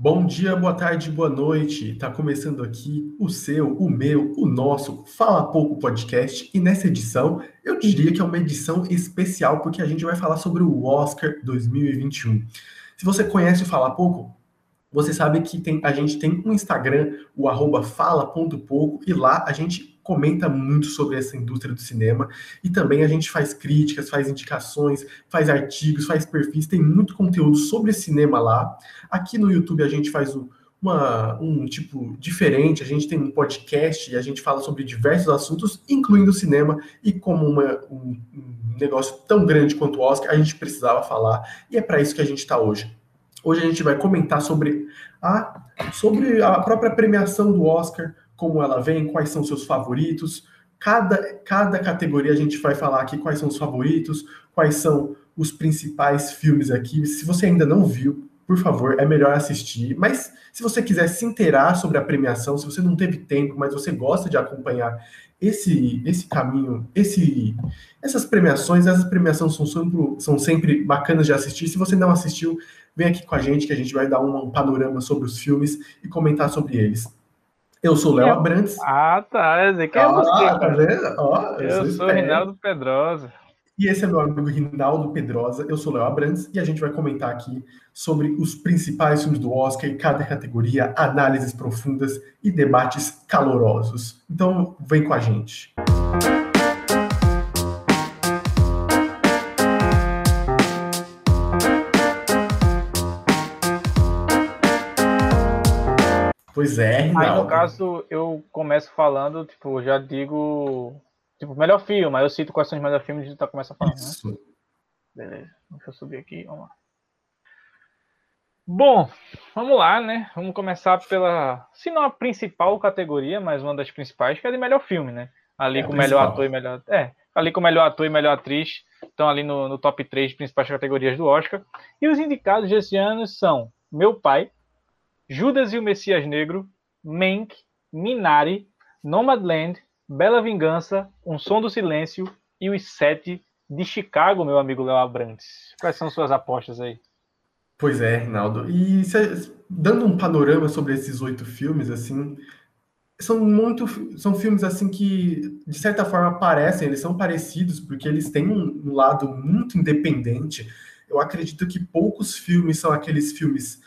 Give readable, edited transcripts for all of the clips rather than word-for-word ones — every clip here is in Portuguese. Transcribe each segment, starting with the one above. Bom dia, boa tarde, boa noite. Está começando aqui o seu, o meu, o nosso Fala Pouco Podcast. E nessa edição, eu diria que é uma edição especial, porque a gente vai falar sobre o Oscar 2021. Se você conhece o Fala Pouco, você sabe que a gente tem um Instagram, o @fala.pouco, e lá a gente comenta muito sobre essa indústria do cinema e também a gente faz críticas, faz indicações, faz artigos, faz perfis, tem muito conteúdo sobre cinema lá. Aqui no YouTube a gente faz um tipo diferente, a gente tem um podcast e a gente fala sobre diversos assuntos, incluindo cinema, e como um negócio tão grande quanto o Oscar, a gente precisava falar, e é para isso que a gente está hoje. Hoje a gente vai comentar sobre a própria premiação do Oscar, como ela vem, quais são seus favoritos. Cada categoria a gente vai falar aqui quais são os favoritos, quais são os principais filmes aqui. Se você ainda não viu, por favor, é melhor assistir. Mas se você quiser se inteirar sobre a premiação, se você não teve tempo, mas você gosta de acompanhar esse caminho, essas premiações são sempre bacanas de assistir. Se você não assistiu, vem aqui com a gente, que a gente vai dar um panorama sobre os filmes e comentar sobre eles. Eu sou o Léo Abrantes. Ah, tá. Quem é você? Tá vendo? Eu sou o Rinaldo Pedrosa. E esse é meu amigo Rinaldo Pedrosa. Eu sou o Léo Abrantes e a gente vai comentar aqui sobre os principais filmes do Oscar, cada categoria, análises profundas e debates calorosos. Então, vem com a gente. Pois é, Rinaldo. Aí, no caso, eu começo falando, tipo, já digo, tipo, melhor filme, aí eu cito quais são os melhores filmes e a gente começa a falar, isso, né? Beleza, deixa eu subir aqui, vamos lá. Bom, vamos lá, né? Vamos começar pela, se não a principal categoria, mas uma das principais, que é de melhor filme, né? Ali com o melhor ator e melhor... ali com o melhor ator e melhor atriz, estão ali no top 3 principais categorias do Oscar. E os indicados desse ano são Meu Pai, Judas e o Messias Negro, Mank, Minari, Nomadland, Bela Vingança, Um Som do Silêncio e Os Sete de Chicago, meu amigo Léo Abrantes. Quais são suas apostas aí? Pois é, Rinaldo. E dando um panorama sobre esses 8 filmes, assim, são filmes assim que, de certa forma, eles são parecidos, porque eles têm um lado muito independente. Eu acredito que poucos filmes são aqueles filmes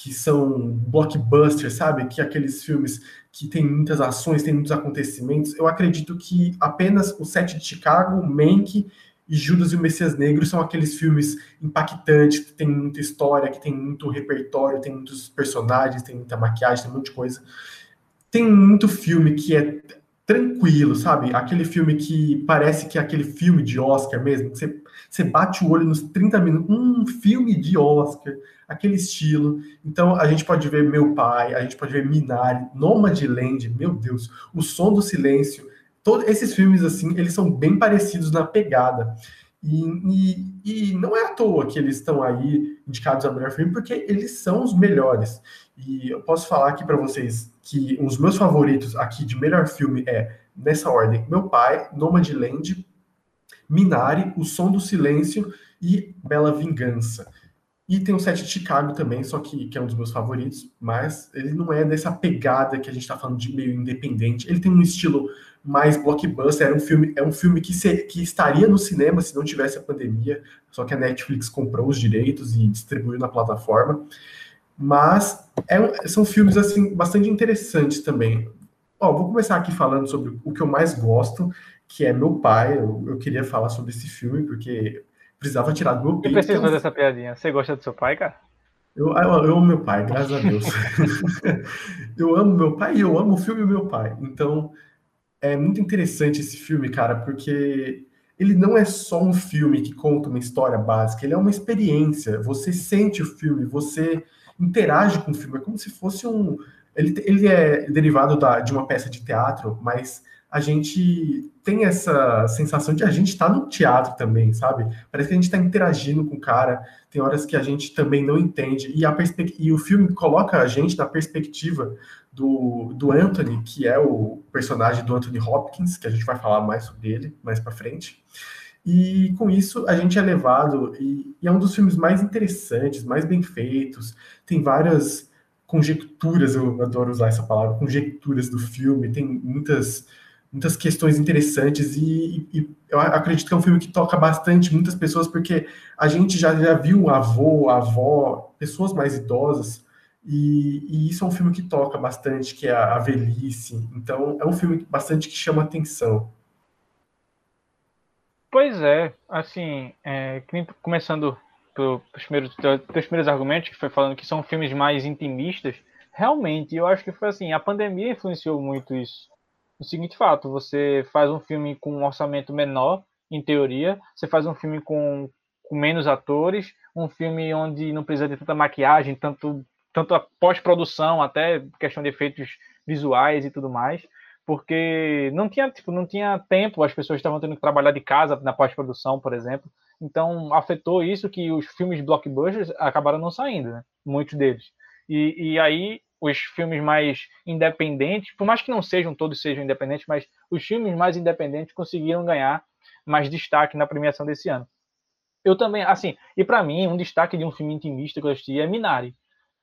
que são blockbusters, sabe? Que aqueles filmes que tem muitas ações, tem muitos acontecimentos. Eu acredito que apenas O Sete de Chicago, Mank e Judas e o Messias Negro são aqueles filmes impactantes, que tem muita história, que tem muito repertório, tem muitos personagens, tem muita maquiagem, tem um monte de coisa. Tem muito filme que é tranquilo, sabe? Aquele filme que parece que é aquele filme de Oscar mesmo, que você bate o olho nos 30 minutos, um filme de Oscar, aquele estilo. Então, a gente pode ver Meu Pai, a gente pode ver Minari, Nomadland, meu Deus, O Som do Silêncio. Todos esses filmes, assim, eles são bem parecidos na pegada. E não é à toa que eles estão aí indicados a melhor filme, porque eles são os melhores. E eu posso falar aqui para vocês que os meus favoritos aqui de melhor filme é, nessa ordem, Meu Pai, Nomadland, Minari, O Som do Silêncio e Bela Vingança. E tem o Sete de Chicago também, só que é um dos meus favoritos, mas ele não é dessa pegada que a gente está falando de meio independente. Ele tem um estilo mais blockbuster, é um filme que estaria no cinema se não tivesse a pandemia, só que a Netflix comprou os direitos e distribuiu na plataforma. Mas são filmes assim, bastante interessantes também. Vou começar aqui falando sobre o que eu mais gosto, que é Meu Pai. Eu queria falar sobre esse filme, porque precisava tirar do meu peito. Eu preciso fazer essa piadinha. Você gosta do seu pai, cara? Eu amo meu pai, graças a Deus. Eu amo meu pai e eu amo o filme Meu Pai. Então, é muito interessante esse filme, cara, porque ele não é só um filme que conta uma história básica, ele é uma experiência. Você sente o filme, você interage com o filme. É como se fosse um... Ele é derivado de uma peça de teatro, mas a gente tem essa sensação de a gente estar no teatro também, sabe? Parece que a gente está interagindo com o cara, tem horas que a gente também não entende, e o filme coloca a gente na perspectiva do Anthony, que é o personagem do Anthony Hopkins, que a gente vai falar mais sobre ele mais pra frente, e com isso a gente é levado, e é um dos filmes mais interessantes, mais bem feitos, tem várias conjecturas, eu adoro usar essa palavra, conjecturas do filme, tem muitas questões interessantes e eu acredito que é um filme que toca bastante muitas pessoas, porque a gente já viu avô, avó, pessoas mais idosas, e isso é um filme que toca bastante, que é a velhice. Então, é um filme bastante que chama atenção. Pois é, assim, começando pelos primeiros argumentos, que foi falando que são filmes mais intimistas, realmente, eu acho que foi assim, a pandemia influenciou muito isso. O seguinte fato, você faz um filme com um orçamento menor, em teoria, você faz um filme com menos atores, um filme onde não precisa de tanta maquiagem, tanto a pós-produção, até questão de efeitos visuais e tudo mais, porque não tinha tempo, as pessoas estavam tendo que trabalhar de casa na pós-produção, por exemplo, então afetou isso que os filmes blockbusters acabaram não saindo, né? Muitos deles. E aí... os filmes mais independentes, por mais que não sejam todos sejam independentes, mas os filmes mais independentes conseguiram ganhar mais destaque na premiação desse ano. Eu também, assim, e para mim, um destaque de um filme intimista que eu assisti é Minari.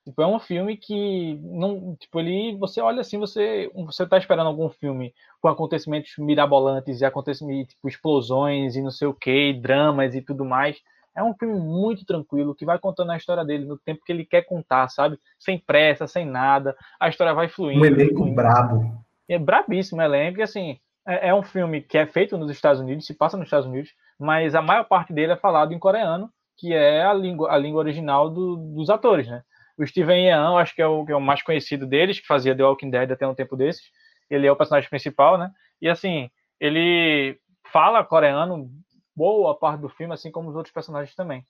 Tipo, é um filme que não, tipo, ele, você olha assim, você tá esperando algum filme com acontecimentos mirabolantes e acontecimentos, tipo, explosões e não sei o quê, dramas e tudo mais. É um filme muito tranquilo, que vai contando a história dele no tempo que ele quer contar, sabe? Sem pressa, sem nada. A história vai fluindo. Um elenco brabo. É brabíssimo o elenco. E, assim, é um filme que é feito nos Estados Unidos, se passa nos Estados Unidos, mas a maior parte dele é falado em coreano, que é a língua original dos atores, né? O Steven Yeun, acho que é o mais conhecido deles, que fazia The Walking Dead até um tempo desses. Ele é o personagem principal, né? E, assim, ele fala coreano... boa parte do filme, assim como os outros personagens também.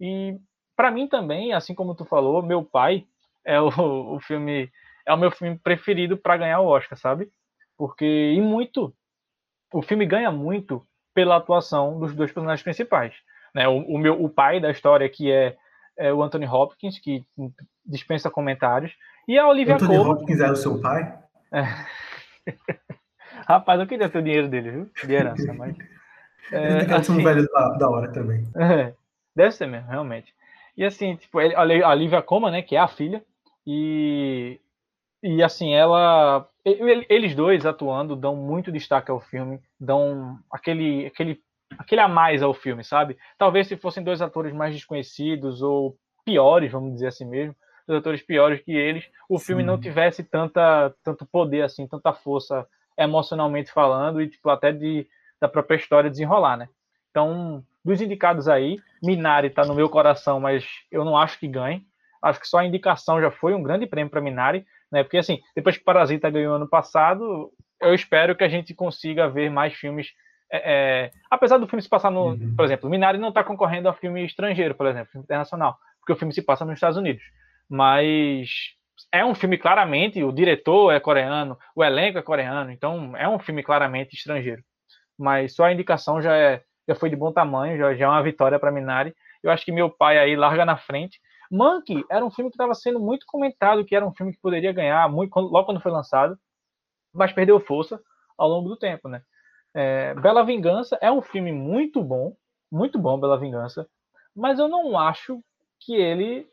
E para mim também, assim como tu falou, Meu Pai é o meu filme preferido para ganhar o Oscar, sabe? Porque o filme ganha muito pela atuação dos dois personagens principais, né? O pai da história, que é o Anthony Hopkins, que dispensa comentários, e a Olivia Colman. Anthony Hopkins era o seu pai? Rapaz, eu queria ter o dinheiro dele, viu? De herança, mas são velhos da hora também. Deve ser mesmo, realmente. E assim, tipo, a Olivia Colman, né, que é a filha, e assim, eles dois atuando dão muito destaque ao filme, dão aquele a mais ao filme, sabe? Talvez se fossem dois atores mais desconhecidos ou piores, vamos dizer assim mesmo, dois atores piores que eles, o filme não tivesse tanto poder, assim, tanta força emocionalmente falando e tipo, até da própria história desenrolar, né? Então, dos indicados aí, Minari tá no meu coração, mas eu não acho que ganhe. Acho que só a indicação já foi um grande prêmio para Minari, né? Porque, assim, depois que Parasita ganhou ano passado, eu espero que a gente consiga ver mais filmes. Apesar do filme se passar no... Por exemplo, Minari não tá concorrendo a filme estrangeiro, por exemplo, filme internacional, porque o filme se passa nos Estados Unidos. Mas... é um filme claramente... o diretor é coreano, o elenco é coreano, então é um filme claramente estrangeiro. Mas só a indicação já foi de bom tamanho, já é uma vitória para Minari. Eu acho que Meu Pai aí larga na frente. Mank era um filme que estava sendo muito comentado, que era um filme que poderia ganhar muito, logo quando foi lançado, mas perdeu força ao longo do tempo, né? Bela Vingança é um filme muito bom, Bela Vingança, mas eu não acho que ele...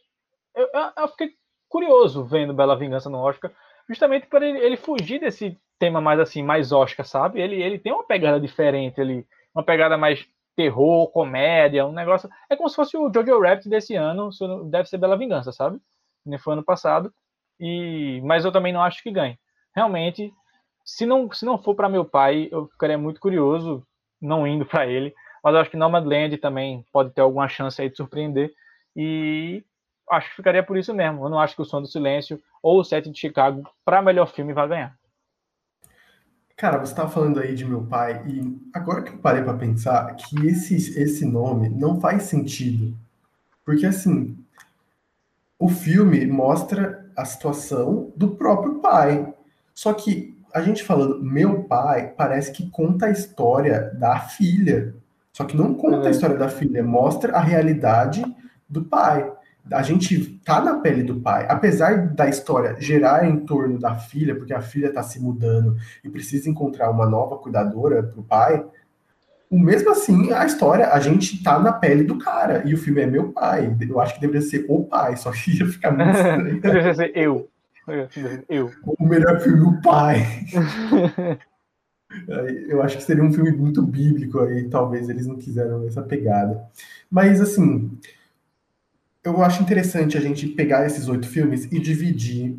Eu fiquei curioso vendo Bela Vingança no Oscar, justamente para ele fugir desse... tema mais assim, mais Oscar, sabe? Ele tem uma pegada diferente ali, uma pegada mais terror, comédia, um negócio... é como se fosse o Jojo Rabbit desse ano, deve ser Bela Vingança, sabe? Foi ano passado, mas eu também não acho que ganhe. Realmente, se não for para Meu Pai, eu ficaria muito curioso, não indo para ele, mas eu acho que Nomadland também pode ter alguma chance aí de surpreender, e acho que ficaria por isso mesmo. Eu não acho que O Som do Silêncio ou O Sete de Chicago, para melhor filme, vai ganhar. Cara, você estava falando aí de Meu Pai, e agora que eu parei para pensar que esse nome não faz sentido. Porque, assim, o filme mostra a situação do próprio pai. Só que a gente falando Meu Pai parece que conta a história da filha. Só que não conta a história da filha, mostra a realidade do pai. A gente tá na pele do pai, apesar da história gerar em torno da filha, porque a filha tá se mudando e precisa encontrar uma nova cuidadora pro pai, Mesmo assim, a história, a gente tá na pele do cara, e o filme é Meu Pai. Eu acho que deveria ser O Pai, só que ia ficar muito estranho. Deveria ser eu. O melhor filme, O Pai. Eu acho que seria um filme muito bíblico, aí talvez eles não quiseram essa pegada. Mas, assim, eu acho interessante a gente pegar esses 8 filmes e dividir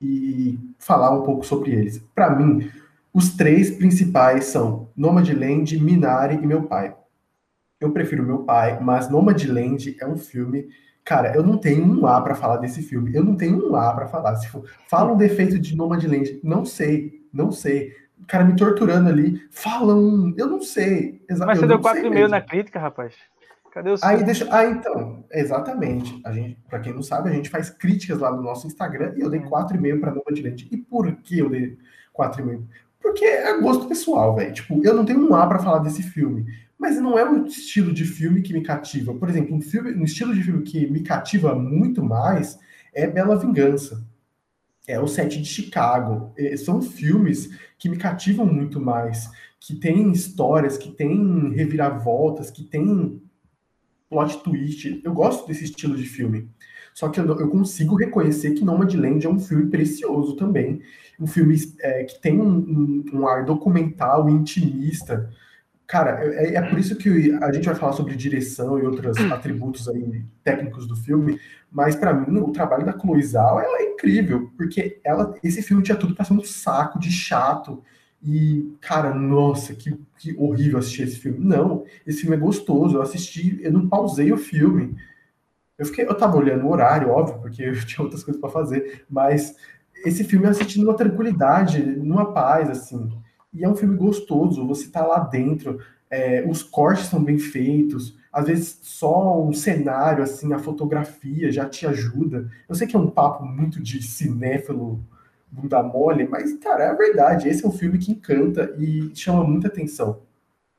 e falar um pouco sobre eles. Para mim, os 3 principais são Nomadland, Minari e Meu Pai. Eu prefiro Meu Pai, mas Nomadland é um filme... Cara, eu não tenho um A pra falar desse filme. Eu não tenho um A pra falar. Se for, fala um defeito de Nomadland. Não sei. O cara me torturando ali. Fala um... Eu não sei. Mas você deu 4,5 na crítica, rapaz. Cadê o seu? Então, exatamente. A gente, pra quem não sabe, a gente faz críticas lá no nosso Instagram e eu dei 4,5 pra Nomadland. E por que eu dei 4,5? Porque é gosto pessoal, velho. Tipo, eu não tenho um A pra falar desse filme. Mas não é um estilo de filme que me cativa. Por exemplo, um estilo de filme que me cativa muito mais é Bela Vingança. É Os Sete de Chicago. São filmes que me cativam muito mais. Que tem histórias, que tem reviravoltas, que tem plot twist. Eu gosto desse estilo de filme. Só que eu consigo reconhecer que Nomadland é um filme precioso também. Um filme que tem um ar documental e intimista. Cara, é por isso que a gente vai falar sobre direção e outros atributos aí técnicos do filme, mas pra mim o trabalho da Chloé Zhao é incrível, porque esse filme tinha tudo pra ser um saco de chato e, cara, nossa, que horrível assistir esse filme. Não, esse filme é gostoso, eu assisti, eu não pausei o filme. Eu tava olhando o horário, óbvio, porque eu tinha outras coisas pra fazer, mas esse filme eu assisti numa tranquilidade, numa paz, assim. E é um filme gostoso, você tá lá dentro, os cortes são bem feitos, às vezes só um cenário, assim, a fotografia já te ajuda. Eu sei que é um papo muito de cinéfilo, bunda mole, mas, cara, é a verdade, esse é um filme que encanta e chama muita atenção.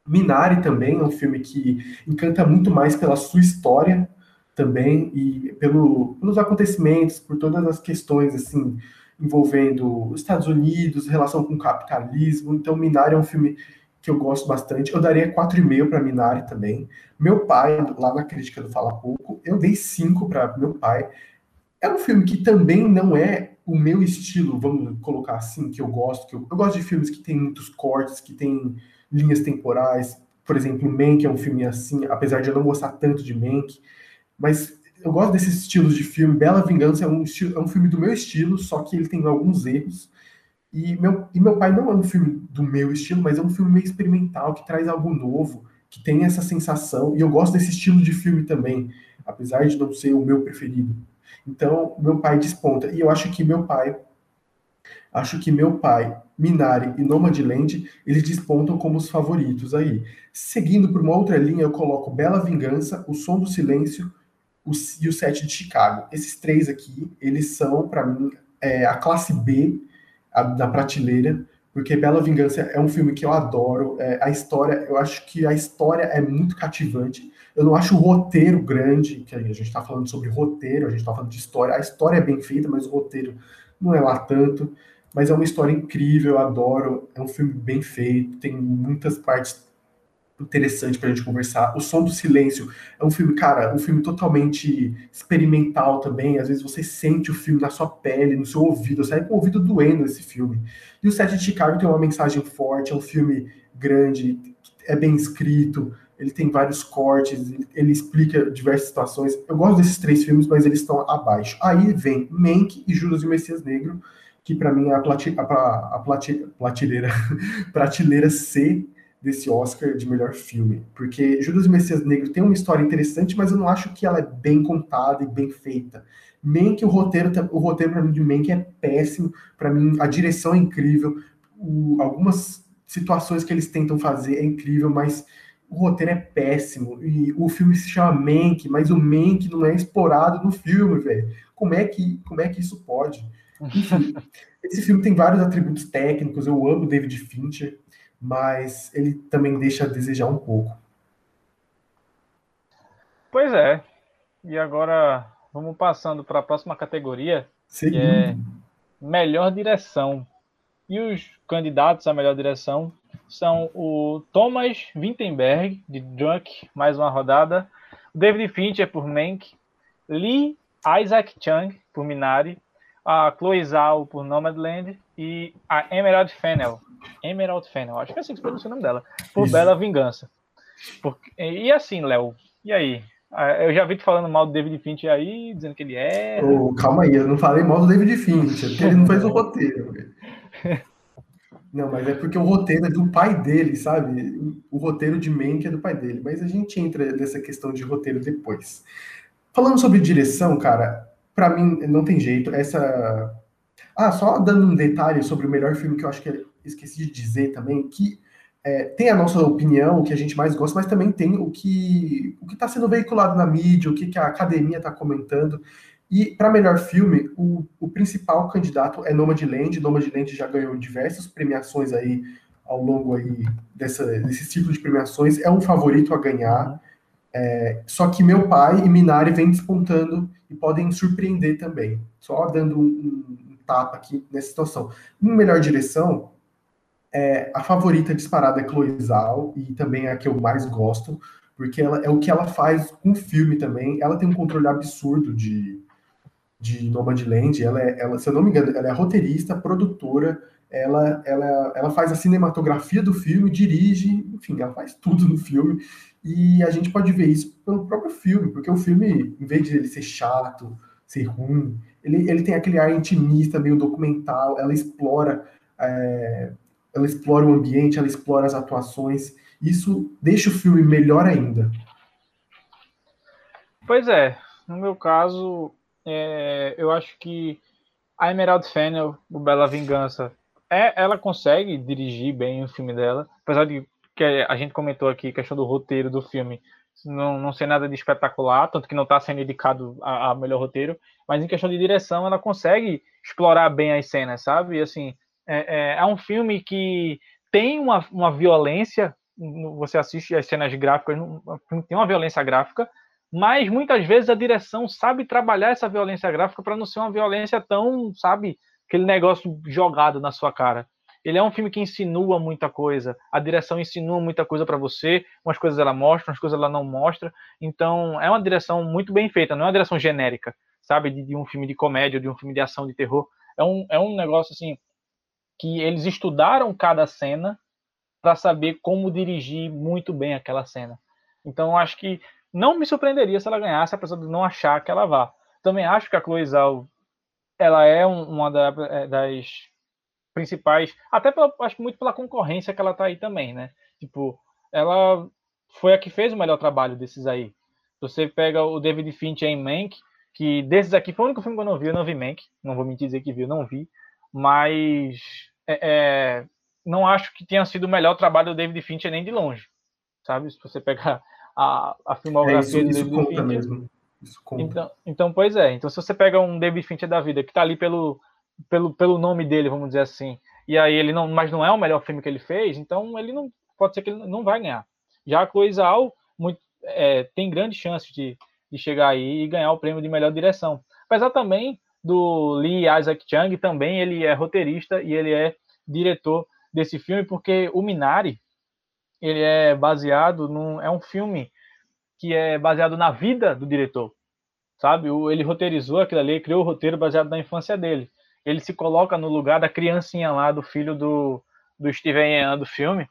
Minari também é um filme que encanta muito mais pela sua história também e pelos acontecimentos, por todas as questões, assim, envolvendo os Estados Unidos, relação com o capitalismo. Então Minari é um filme que eu gosto bastante. Eu daria 4,5 para Minari também. Meu Pai, lá na crítica do Fala Pouco, eu dei 5 para Meu Pai. É um filme que também não é o meu estilo, vamos colocar assim, que eu gosto. Eu gosto de filmes que tem muitos cortes, que tem linhas temporais. Por exemplo, Mank é um filme assim, apesar de eu não gostar tanto de Mank, mas... eu gosto desses estilos de filme. Bela Vingança é um filme do meu estilo, só que ele tem alguns erros. E Meu Pai não é um filme do meu estilo, mas é um filme meio experimental, que traz algo novo, que tem essa sensação. E eu gosto desse estilo de filme também, apesar de não ser o meu preferido. Então, Meu Pai desponta. E eu acho que Meu Pai, Minari e Nomadland, eles despontam como os favoritos aí. Seguindo por uma outra linha, eu coloco Bela Vingança, O Som do Silêncio e Os Sete de Chicago. Esses 3 aqui, eles são, para mim, a classe B da prateleira, porque Bela Vingança é um filme que eu adoro, eu acho que a história é muito cativante. Eu não acho o roteiro grande, que a gente está falando sobre roteiro, a gente está falando de história, a história é bem feita, mas o roteiro não é lá tanto, mas é uma história incrível, eu adoro, é um filme bem feito, tem muitas partes interessante pra gente conversar. O Som do Silêncio é um filme, cara, um filme totalmente experimental também, às vezes você sente o filme na sua pele, no seu ouvido, sai com o ouvido doendo esse filme. E O Sete de Chicago tem uma mensagem forte, é um filme grande, é bem escrito, ele tem vários cortes, ele explica diversas situações. Eu gosto desses 3 filmes, mas eles estão abaixo. Aí vem Mank e Judas e o Messias Negro, que pra mim é a prateleira C desse Oscar de melhor filme, porque Judas e o Messias Negro tem uma história interessante, mas eu não acho que ela é bem contada e bem feita. Mank, o roteiro para mim de Mank é péssimo, para mim a direção é incrível, algumas situações que eles tentam fazer é incrível, mas o roteiro é péssimo, e o filme se chama Mank, mas o Mank não é explorado no filme, velho. Como é que isso pode? Enfim, esse filme tem vários atributos técnicos, eu amo David Fincher, mas ele também deixa a desejar um pouco. Pois é. E agora vamos passando para a próxima categoria, seguindo, que é melhor direção. E os candidatos à melhor direção são o Thomas Vinterberg, de Drunk, mais uma rodada, o David Fincher, por Mank, Lee Isaac Chung, por Minari, a Chloé Zhao, por Nomadland, e a Emerald Fennell, acho que é assim que se pronuncia o nome dela, por isso. Bela Vingança. E assim, Léo, e aí? Eu já vi tu falando mal do David Fincher aí, dizendo que ele é... Calma aí, eu não falei mal do David Fincher, porque ele não fez o roteiro. Não, mas é porque o roteiro é do pai dele, sabe? O roteiro de Mank é do pai dele. Mas a gente entra nessa questão de roteiro depois. Falando sobre direção, cara, pra mim não tem jeito. Essa... só dando um detalhe sobre o melhor filme que eu acho que eu esqueci de dizer também, que tem a nossa opinião, o que a gente mais gosta, mas também tem o que está sendo veiculado na mídia, o que a academia está comentando. E para melhor filme, o principal candidato é Nomadland. Nomadland já ganhou diversas premiações aí ao longo aí desse ciclo de premiações. É um favorito a ganhar. Só que Meu Pai e Minari vêm despontando e podem surpreender também. Só dando um tapa aqui nessa situação. Em melhor direção... a favorita disparada é Chloé Zhao, e também é a que eu mais gosto, porque ela é o que ela faz com o filme também. Ela tem um controle absurdo de Nomadland. Ela, se eu não me engano, ela é roteirista, produtora, ela faz a cinematografia do filme, dirige, enfim, ela faz tudo no filme. E a gente pode ver isso pelo próprio filme, porque o filme, em vez de ele ser chato, ser ruim, ele tem aquele ar intimista, meio documental. Ela explora... ela explora o ambiente, ela explora as atuações. Isso deixa o filme melhor ainda. Pois é. No meu caso, eu acho que a Emerald Fennell, do Bela Vingança, ela consegue dirigir bem o filme dela. Apesar de que a gente comentou aqui a questão do roteiro do filme não ser nada de espetacular, tanto que não está sendo indicado a melhor roteiro. Mas em questão de direção, ela consegue explorar bem as cenas, sabe? E assim... É um filme que tem uma violência, você assiste as cenas gráficas, tem uma violência gráfica, mas muitas vezes a direção sabe trabalhar essa violência gráfica para não ser uma violência tão, sabe, aquele negócio jogado na sua cara. Ele é um filme que insinua muita coisa, a direção insinua muita coisa para você, umas coisas ela mostra, umas coisas ela não mostra, então é uma direção muito bem feita, não é uma direção genérica, sabe, de um filme de comédia, de um filme de ação, de terror. É um negócio assim... que eles estudaram cada cena para saber como dirigir muito bem aquela cena. Então, eu acho que não me surpreenderia se ela ganhasse, apesar de não achar que ela vá. Também acho que a Chloé Zhao, ela é uma das principais, até acho muito pela concorrência que ela tá aí também, né? Tipo, ela foi a que fez o melhor trabalho desses aí. Você pega o David Fincher em Mank, que desses aqui foi o único filme que eu não vi Mank, não vou mentir dizer que vi, eu não vi. Mas não acho que tenha sido o melhor trabalho do David Fincher nem de longe, sabe? Se você pegar a filmografia do David Fincher... Mesmo. Isso conta. Então, pois é. Então, se você pega um David Fincher da vida, que está ali pelo nome dele, vamos dizer assim, e aí ele não... Mas não é o melhor filme que ele fez, então ele não... Pode ser que ele não vai ganhar. Já a Chloé Zhao tem grande chance de chegar aí e ganhar o prêmio de melhor direção. Apesar também... do Lee Isaac Chung, também ele é roteirista e ele é diretor desse filme, porque o Minari ele é baseado um filme que é baseado na vida do diretor, sabe? Ele roteirizou aquilo ali, criou o roteiro baseado na infância dele. Ele se coloca no lugar da criancinha lá, do filho do Steven Yeun do filme,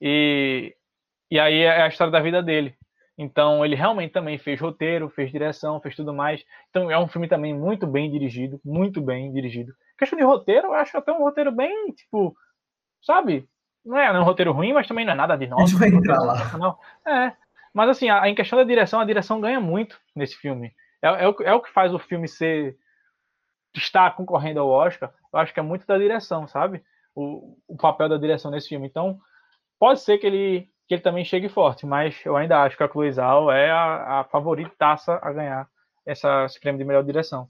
e aí é a história da vida dele. Então, ele realmente também fez roteiro, fez direção, fez tudo mais. Então, é um filme também muito bem dirigido, muito bem dirigido. A questão de roteiro, eu acho até um roteiro bem, tipo, sabe? Não é um roteiro ruim, mas também não é nada de novo. A gente vai entrar lá. Mas, assim, em questão da direção, a direção ganha muito nesse filme. É o que faz o filme estar concorrendo ao Oscar. Eu acho que é muito da direção, sabe? O papel da direção nesse filme. Então, pode ser que ele também chegue forte, mas eu ainda acho que a Chloé Zhao é a favoritaça a ganhar esse prêmio de melhor direção.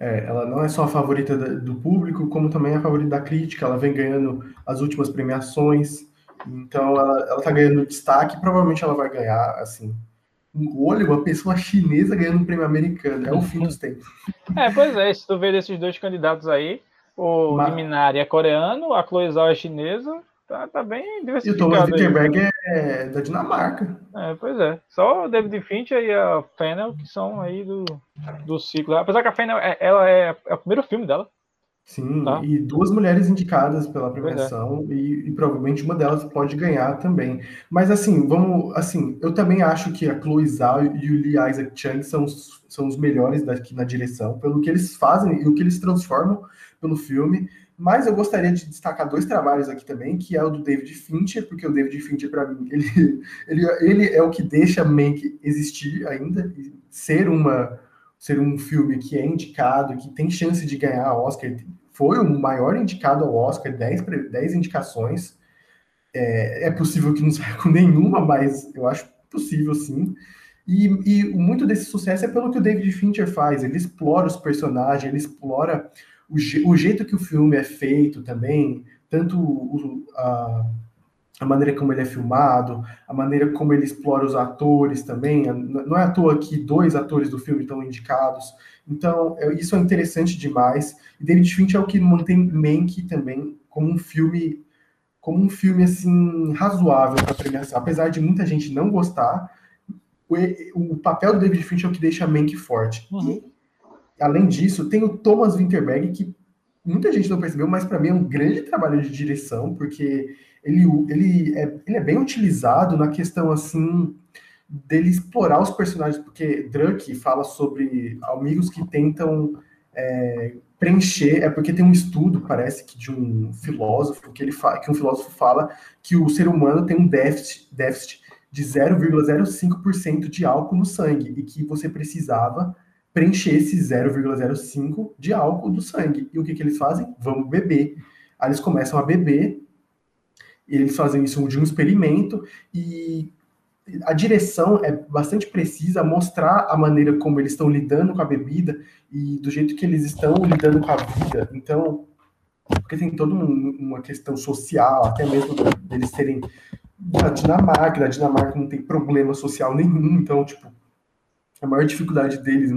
Ela não é só a favorita do público, como também a favorita da crítica. Ela vem ganhando as últimas premiações, então ela tá ganhando destaque, provavelmente ela vai ganhar, assim, uma pessoa chinesa ganhando um prêmio americano. É o fim dos tempos. Pois é, se tu vê desses dois candidatos aí, o Minari é coreano, a Chloé Zhao é chinesa, Tá bem diversificado. E o Thomas Vinterberg é da Dinamarca. É, pois é. Só o David Fincher e a Fennell que são aí do ciclo. Apesar que a Fennell, ela é o primeiro filme dela. Sim, tá. E duas mulheres indicadas pela premiação e provavelmente uma delas pode ganhar também. Mas assim, vamos assim, eu também acho que a Chloé Zhao e o Lee Isaac Chung são os melhores daqui na direção, pelo que eles fazem e o que eles transformam pelo filme. Mas eu gostaria de destacar dois trabalhos aqui também, que é o do David Fincher, porque o David Fincher, para mim, ele é o que deixa Mank existir ainda, ser um filme que é indicado, que tem chance de ganhar Oscar, foi o maior indicado ao Oscar, 10 indicações, é possível que não saia com nenhuma, mas eu acho possível sim, e muito desse sucesso é pelo que o David Fincher faz, ele explora os personagens, ele explora o jeito que o filme é feito também, tanto a maneira como ele é filmado, a maneira como ele explora os atores também, não é à toa que 2 atores do filme estão indicados, então isso é interessante demais, e David Fincher é o que mantém Mank também como um filme assim, razoável para premiação, apesar de muita gente não gostar, o papel do David Fincher é o que deixa Mank forte, e além disso, tem o Thomas Vinterberg, que muita gente não percebeu, mas para mim é um grande trabalho de direção, porque ele é bem utilizado na questão, assim, dele explorar os personagens, porque Druck fala sobre amigos que tentam preencher, porque tem um estudo, parece, que de um filósofo, que um filósofo fala que o ser humano tem um déficit de 0,05% de álcool no sangue, e que você precisava preencher esse 0,05% de álcool do sangue. E o que eles fazem? Vamos beber. Aí eles começam a beber. Eles fazem isso de um experimento e a direção é bastante precisa mostrar a maneira como eles estão lidando com a bebida e do jeito que eles estão lidando com a vida. Então, porque tem toda uma questão social, até mesmo deles serem da Dinamarca não tem problema social nenhum. Então, tipo, a maior dificuldade deles,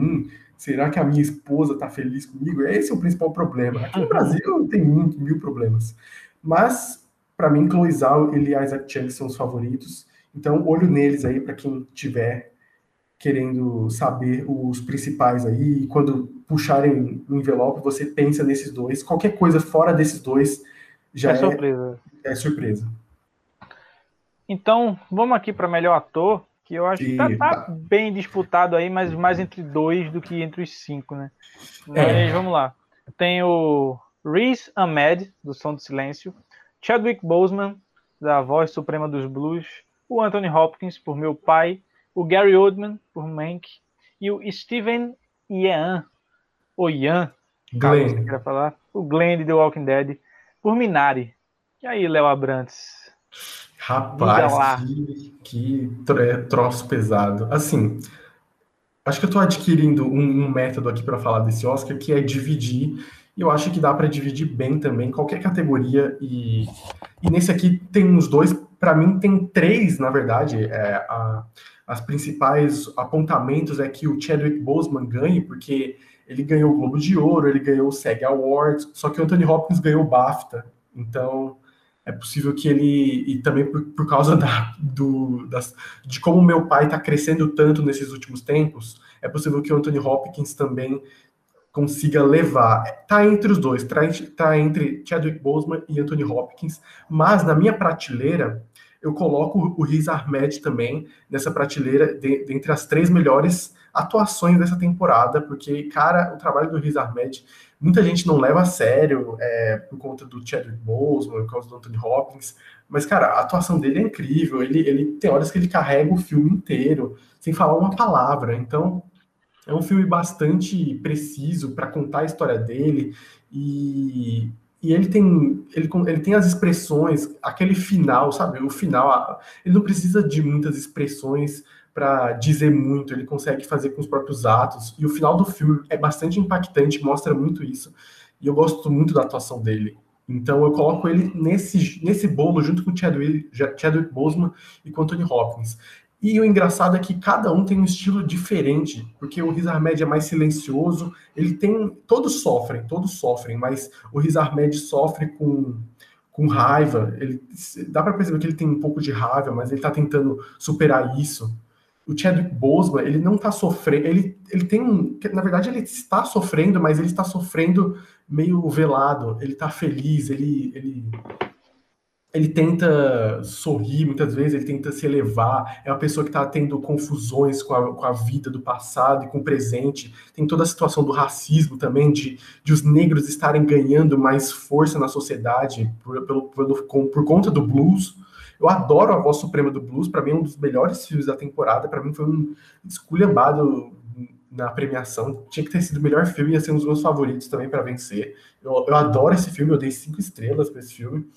será que a minha esposa tá feliz comigo? Esse é o principal problema. Aqui no Brasil tem mil problemas. Mas para mim, Chloé Zhao e Isaac Chung são os favoritos. Então, olho neles aí para quem tiver querendo saber os principais aí. E quando puxarem o envelope, você pensa nesses dois. Qualquer coisa fora desses dois já surpresa. É surpresa. Então, vamos aqui para melhor ator, que eu acho que tá bem disputado aí, mas mais entre dois do que entre os 5, né? Mas vamos lá. Tem o Riz Ahmed, do Som do Silêncio. Chadwick Boseman, da Voz Suprema dos Blues, o Anthony Hopkins, por Meu Pai, o Gary Oldman, por Mank, e o Steven Yeun, ou Yeun, Glenn. Você quer falar, o Glenn de The Walking Dead, por Minari. E aí, Léo Abrantes? Rapaz, que troço pesado. Assim, acho que eu estou adquirindo um método aqui para falar desse Oscar, que é dividir. E eu acho que dá para dividir bem também qualquer categoria. E nesse aqui tem uns 2, para mim tem 3, na verdade. As principais apontamentos é que o Chadwick Boseman ganhe, porque ele ganhou o Globo de Ouro, ele ganhou o SAG Awards, só que o Anthony Hopkins ganhou o BAFTA. Então é possível que ele... E também por causa de como Meu Pai está crescendo tanto nesses últimos tempos, é possível que o Anthony Hopkins também consiga levar. Tá entre os dois, tá entre Chadwick Boseman e Anthony Hopkins, mas na minha prateleira eu coloco o Riz Ahmed também nessa prateleira, dentre as 3 melhores atuações dessa temporada, porque, cara, o trabalho do Riz Ahmed muita gente não leva a sério por conta do Chadwick Boseman, por causa do Anthony Hopkins, mas, cara, a atuação dele é incrível, ele tem horas que ele carrega o filme inteiro, sem falar uma palavra, então é um filme bastante preciso para contar a história dele e ele tem as expressões, aquele final, sabe? O final, ele não precisa de muitas expressões para dizer muito, ele consegue fazer com os próprios atos e o final do filme é bastante impactante, mostra muito isso e eu gosto muito da atuação dele. Então eu coloco ele nesse bolo junto com o Chadwick Boseman e com o Anthony Hopkins. E o engraçado é que cada um tem um estilo diferente, porque o Riz Ahmed é mais silencioso, todos sofrem, mas o Riz Ahmed sofre com com raiva. Ele, dá para perceber que ele tem um pouco de raiva, mas ele está tentando superar isso. O Chadwick Boseman, ele não está sofrendo, ele tem, na verdade ele está sofrendo, mas ele está sofrendo meio velado, ele está feliz, ele tenta sorrir muitas vezes, ele tenta se elevar, é uma pessoa que está tendo confusões com a vida do passado e com o presente, tem toda a situação do racismo também, de os negros estarem ganhando mais força na sociedade por conta do blues. Eu adoro a Voz Suprema do Blues, para mim é um dos melhores filmes da temporada, para mim foi um esculhambado na premiação, tinha que ter sido o melhor filme, ia ser um dos meus favoritos também para vencer. Eu adoro esse filme, eu dei 5 estrelas para esse filme.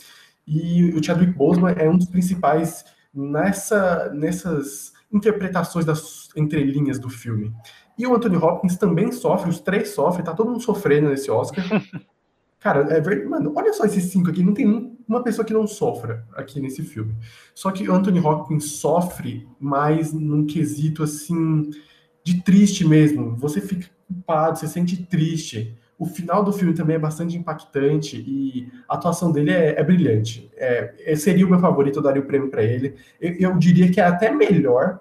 E o Chadwick Boseman é um dos principais nessas interpretações das entrelinhas do filme. E o Anthony Hopkins também sofre, os 3 sofrem, tá todo mundo sofrendo nesse Oscar. Cara, é verdade, mano, olha só esses 5 aqui, não tem uma pessoa que não sofra aqui nesse filme. Só que o Anthony Hopkins sofre mais num quesito, assim, de triste mesmo. Você fica culpado, você sente triste. O final do filme também é bastante impactante e a atuação dele é brilhante. Seria o meu favorito, eu daria o prêmio para ele. Eu diria que é até melhor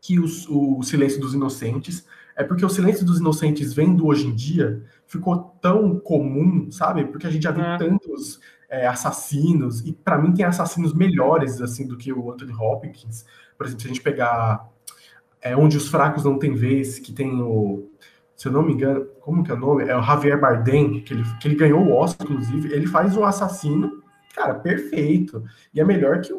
que o Silêncio dos Inocentes, é porque o Silêncio dos Inocentes, vendo hoje em dia, ficou tão comum, sabe? Porque a gente já viu tantos assassinos, e para mim tem assassinos melhores assim do que o Anthony Hopkins. Por exemplo, se a gente pegar Onde os Fracos Não Têm Vez, que tem o... Se eu não me engano, como que é o nome? É o Javier Bardem, que ele ganhou o Oscar, inclusive. Ele faz um assassino, cara, perfeito. E é melhor que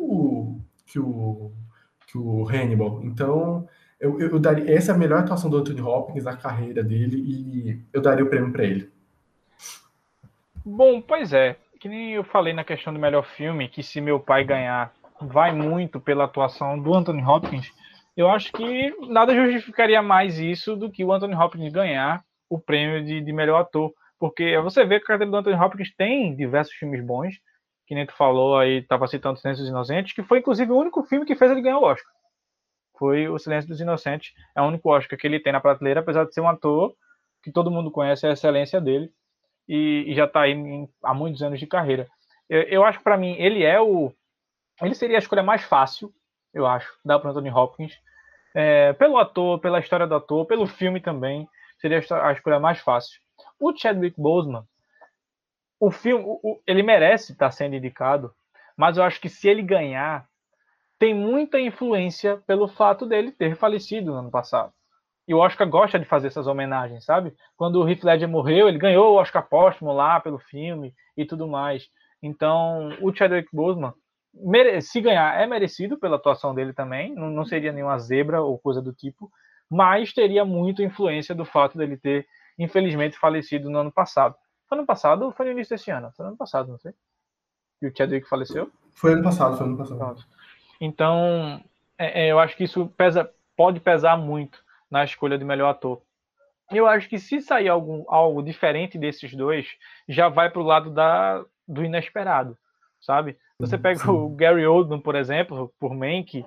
o Hannibal. Então... Eu daria, essa é a melhor atuação do Anthony Hopkins na carreira dele e eu daria o prêmio para ele. Bom, pois é. Que nem eu falei na questão do melhor filme, que se Meu Pai ganhar, vai muito pela atuação do Anthony Hopkins. Eu acho que nada justificaria mais isso do que o Anthony Hopkins ganhar o prêmio de melhor ator. Porque você vê que a carreira do Anthony Hopkins tem diversos filmes bons, que nem tu falou aí, estava citando Silêncio dos Inocentes, que foi inclusive o único filme que fez ele ganhar o Oscar. Foi O Silêncio dos Inocentes, é o único Oscar que ele tem na prateleira, apesar de ser um ator que todo mundo conhece a excelência dele e já está aí há muitos anos de carreira. Eu acho que para mim ele seria a escolha mais fácil, eu acho, da para Anthony Hopkins, pelo ator, pela história do ator, pelo filme também, seria a escolha mais fácil. O Chadwick Boseman, o filme, ele merece estar sendo indicado, mas eu acho que se ele ganhar tem muita influência pelo fato dele ter falecido no ano passado. E o Oscar gosta de fazer essas homenagens, sabe? Quando o Heath Ledger morreu, ele ganhou o Oscar póstumo lá pelo filme e tudo mais. Então, o Chadwick Boseman, se ganhar, é merecido pela atuação dele também, não seria nenhuma zebra ou coisa do tipo, mas teria muita influência do fato dele ter, infelizmente, falecido no ano passado. Foi ano passado ou foi no início desse ano? Foi ano passado, não sei. E o Chadwick faleceu? Foi ano passado. Pronto. Então, eu acho que isso pode pesar muito na escolha de melhor ator. Eu acho que se sair algo diferente desses dois, já vai para o lado do inesperado, sabe? Você pega o Gary Oldman, por exemplo, por Mank,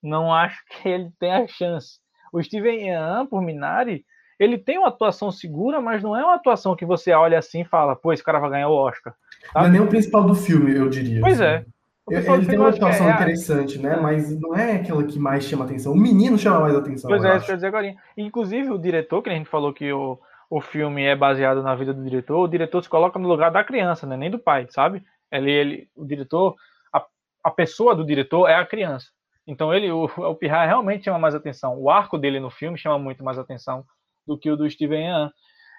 não acho que ele tenha chance. O Steven Yeun, por Minari, ele tem uma atuação segura, mas não é uma atuação que você olha assim e fala, pô, esse cara vai ganhar o Oscar. Sabe? Não é nem o principal do filme, eu diria. Pois assim. Ele tem uma atuação interessante, né? Mas não é aquela que mais chama atenção. O menino chama mais atenção. Pois é, isso que eu ia dizer agora. Inclusive, o diretor, que a gente falou que o filme é baseado na vida do diretor, o diretor se coloca no lugar da criança, né? Nem do pai, sabe? O diretor, a pessoa do diretor é a criança. Então, o Pirra realmente chama mais atenção. O arco dele no filme chama muito mais atenção do que o do Steven Yeun.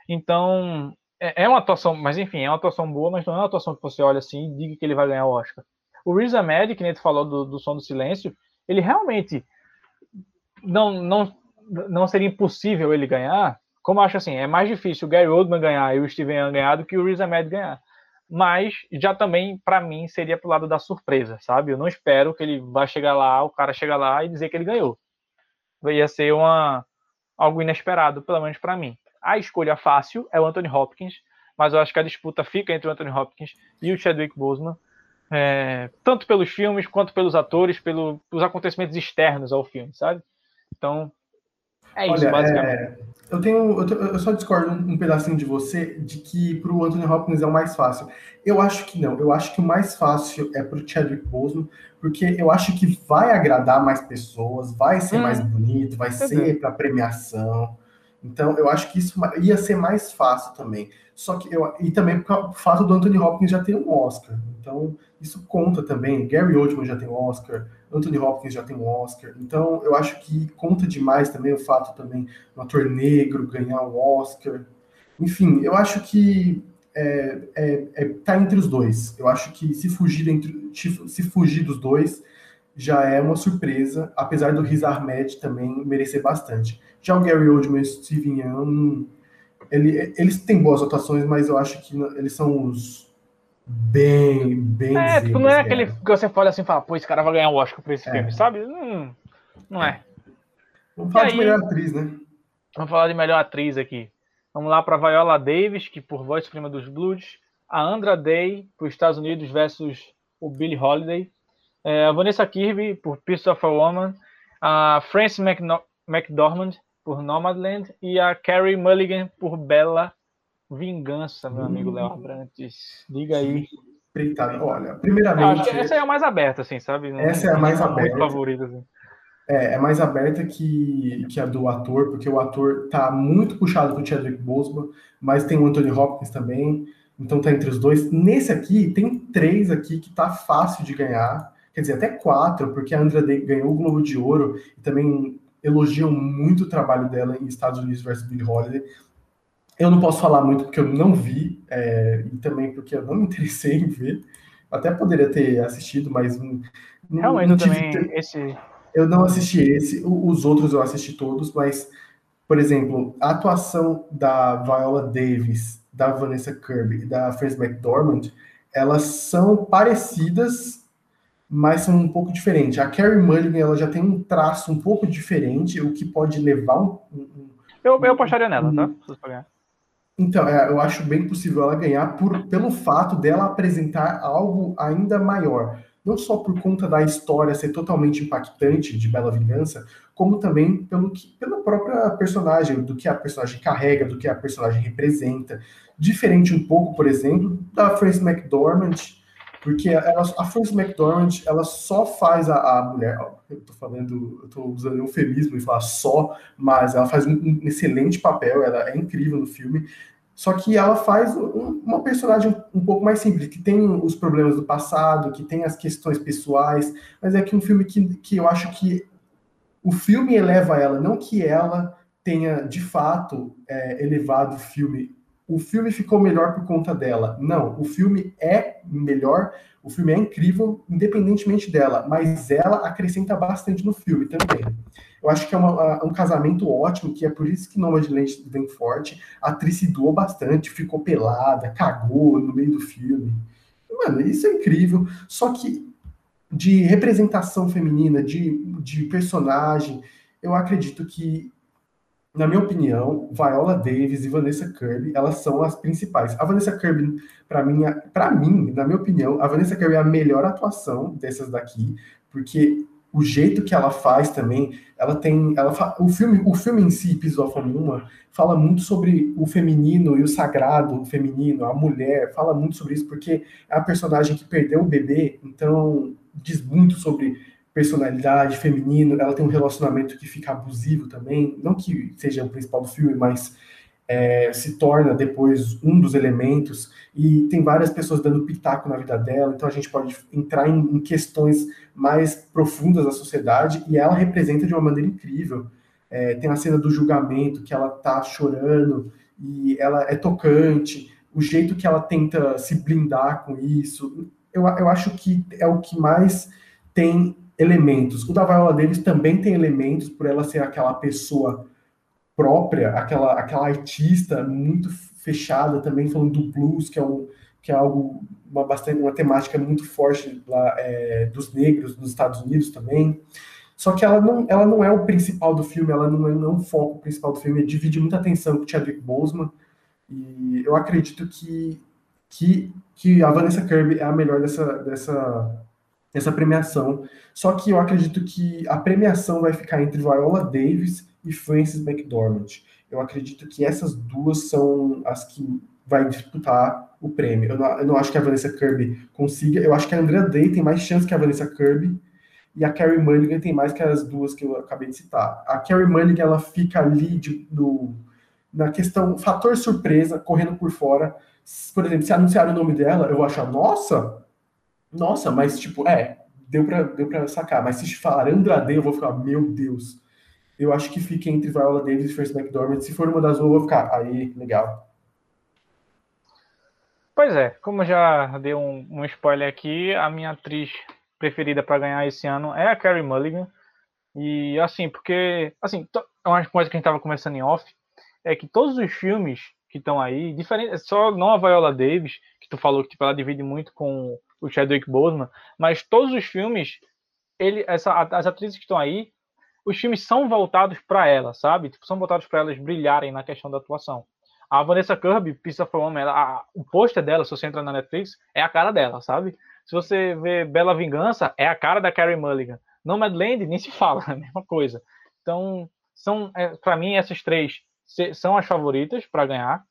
Então, é uma atuação, mas enfim, é uma atuação boa, mas não é uma atuação que você olha assim e diga que ele vai ganhar o Oscar. O Riz Ahmed, que nem tu falou do Som do Silêncio, ele realmente não seria impossível ele ganhar, como eu acho assim, é mais difícil o Gary Oldman ganhar e o Steven Yeun ganhar do que o Riz Ahmed ganhar. Mas já também, para mim, seria pro lado da surpresa, sabe? Eu não espero que ele vá chegar lá, o cara chegar lá e dizer que ele ganhou. Ia ser algo inesperado, pelo menos para mim. A escolha fácil é o Anthony Hopkins, mas eu acho que a disputa fica entre o Anthony Hopkins e o Chadwick Boseman, tanto pelos filmes quanto pelos atores, pelos acontecimentos externos ao filme, sabe? Então, É isso. Olha, basicamente. Eu só discordo um pedacinho de você de que pro Anthony Hopkins é o mais fácil. Eu acho que não. Eu acho que o mais fácil é pro Chadwick Boseman, porque eu acho que vai agradar mais pessoas, vai ser mais bonito, vai ser pra premiação. Então, eu acho que isso ia ser mais fácil também. Só que e também por fato do Anthony Hopkins já ter um Oscar. Então, isso conta também. Gary Oldman já tem um Oscar, Anthony Hopkins já tem um Oscar. Então, eu acho que conta demais também o fato também do ator negro ganhar um Oscar. Enfim, eu acho que tá entre os dois. Eu acho que se fugir dos dois, já é uma surpresa, apesar do Riz Ahmed também merecer bastante. Já o Gary Oldman e o Steven Yeun, eles têm boas atuações, mas eu acho que eles são os bem... tipo, não é aquele que você fala assim, fala, pô, esse cara vai ganhar o Oscar por esse filme, sabe? Não é. Vamos falar de melhor atriz, né? Vamos falar de melhor atriz aqui. Vamos lá para Viola Davis, que por Voz Suprema dos Blues, a Andra Day, por Estados Unidos versus o Billie Holiday, a Vanessa Kirby, por Piece of a Woman, a Frances McDormand, por Nomadland, e a Carey Mulligan, por Bela Vingança, meu amigo Léo Abrantes. Diga aí. Olha, primeiramente... Acho que essa é a mais aberta, assim, sabe? Essa é a mais aberta. Favorita, assim. É mais aberta que a do ator, porque o ator tá muito puxado pro Chadwick Boseman, mas tem o Anthony Hopkins também, então tá entre os dois. Nesse aqui, tem 3 aqui que tá fácil de ganhar, quer dizer, até 4, porque a Andra Day ganhou o Globo de Ouro e também elogiam muito o trabalho dela em Estados Unidos versus Billie Holiday. Eu não posso falar muito porque eu não vi, e também porque eu não me interessei em ver. Até poderia ter assistido, mas não tive tempo. Eu não assisti esse, os outros eu assisti todos, mas, por exemplo, a atuação da Viola Davis, da Vanessa Kirby e da Frances McDormand, elas são parecidas, mas são um pouco diferentes. A Carey Mulligan, ela já tem um traço um pouco diferente, o que pode levar eu apostaria nela, tá? Então, eu acho bem possível ela ganhar pelo fato dela apresentar algo ainda maior. Não só por conta da história ser totalmente impactante de Bela Vingança, como também pela própria personagem, do que a personagem carrega, do que a personagem representa. Diferente um pouco, por exemplo, da Frances McDormand, porque a Frances McDormand, ela só faz a mulher, eu tô usando eufemismo e falar só, mas ela faz um excelente papel, ela é incrível no filme, só que ela faz uma personagem um pouco mais simples, que tem os problemas do passado, que tem as questões pessoais, mas é que um filme que eu acho que o filme eleva ela, não que ela tenha, de fato, elevado o filme. O filme ficou melhor por conta dela. Não, o filme é melhor, o filme é incrível, independentemente dela, mas ela acrescenta bastante no filme também. Eu acho que é um casamento ótimo, que é por isso que Nomadland vem forte. A atriz se doou bastante, ficou pelada, cagou no meio do filme. Mano, isso é incrível. Só que de representação feminina, de personagem, eu acredito que, na minha opinião, Viola Davis e Vanessa Kirby, elas são as principais. A Vanessa Kirby, pra mim, na minha opinião, a Vanessa Kirby é a melhor atuação dessas daqui, porque o jeito que ela faz também, o filme em si, Piece of a Woman, fala muito sobre o feminino e o sagrado feminino, a mulher, fala muito sobre isso, porque é a personagem que perdeu o bebê, então diz muito sobre personalidade feminina, ela tem um relacionamento que fica abusivo também, não que seja o principal do filme, mas se torna depois um dos elementos, e tem várias pessoas dando pitaco na vida dela, então a gente pode entrar em questões mais profundas da sociedade, e ela representa de uma maneira incrível. Tem a cena do julgamento, que ela tá chorando, e ela é tocante, o jeito que ela tenta se blindar com isso, eu acho que é o que mais tem elementos. O da Viola Davis também tem elementos, por ela ser aquela pessoa própria, aquela artista muito fechada, também falando do blues, que é uma temática muito forte lá, dos negros nos Estados Unidos também. Só que ela não é o principal do filme, ela não é o foco principal do filme, divide muita atenção com o Chadwick Boseman, e eu acredito que a Vanessa Kirby é a melhor dessa premiação, só que eu acredito que a premiação vai ficar entre Viola Davis e Frances McDormand. Eu acredito que essas duas são as que vai disputar o prêmio. Eu não acho que a Vanessa Kirby consiga. Eu acho que a Andra Day tem mais chance que a Vanessa Kirby e a Carey Mulligan tem mais que as duas que eu acabei de citar. A Carey Mulligan, ela fica ali na questão fator surpresa, correndo por fora. Por exemplo, se anunciar o nome dela, eu vou achar, nossa, mas tipo, deu pra sacar. Mas se falar Andra Day, eu vou ficar, meu Deus. Eu acho que fica entre Viola Davis e Frances McDormand. Se for uma das duas, eu vou ficar, aí, legal. Pois é, como eu já dei um spoiler aqui, a minha atriz preferida para ganhar esse ano é a Carey Mulligan. E assim, porque... assim, uma coisa que a gente estava conversando em off é que todos os filmes que estão aí, diferente, só não a Viola Davis, que tu falou que tipo, ela divide muito com o Chadwick Boseman, mas todos os filmes, as atrizes que estão aí, os filmes são voltados para ela, sabe? Tipo, são voltados para elas brilharem na questão da atuação. A Vanessa Kirby, Piece of Woman, o pôster dela, se você entrar na Netflix, é a cara dela, sabe? Se você vê Bela Vingança, é a cara da Carey Mulligan. Nomadland, nem se fala, é a mesma coisa. Então, para mim, essas três são as favoritas para ganhar,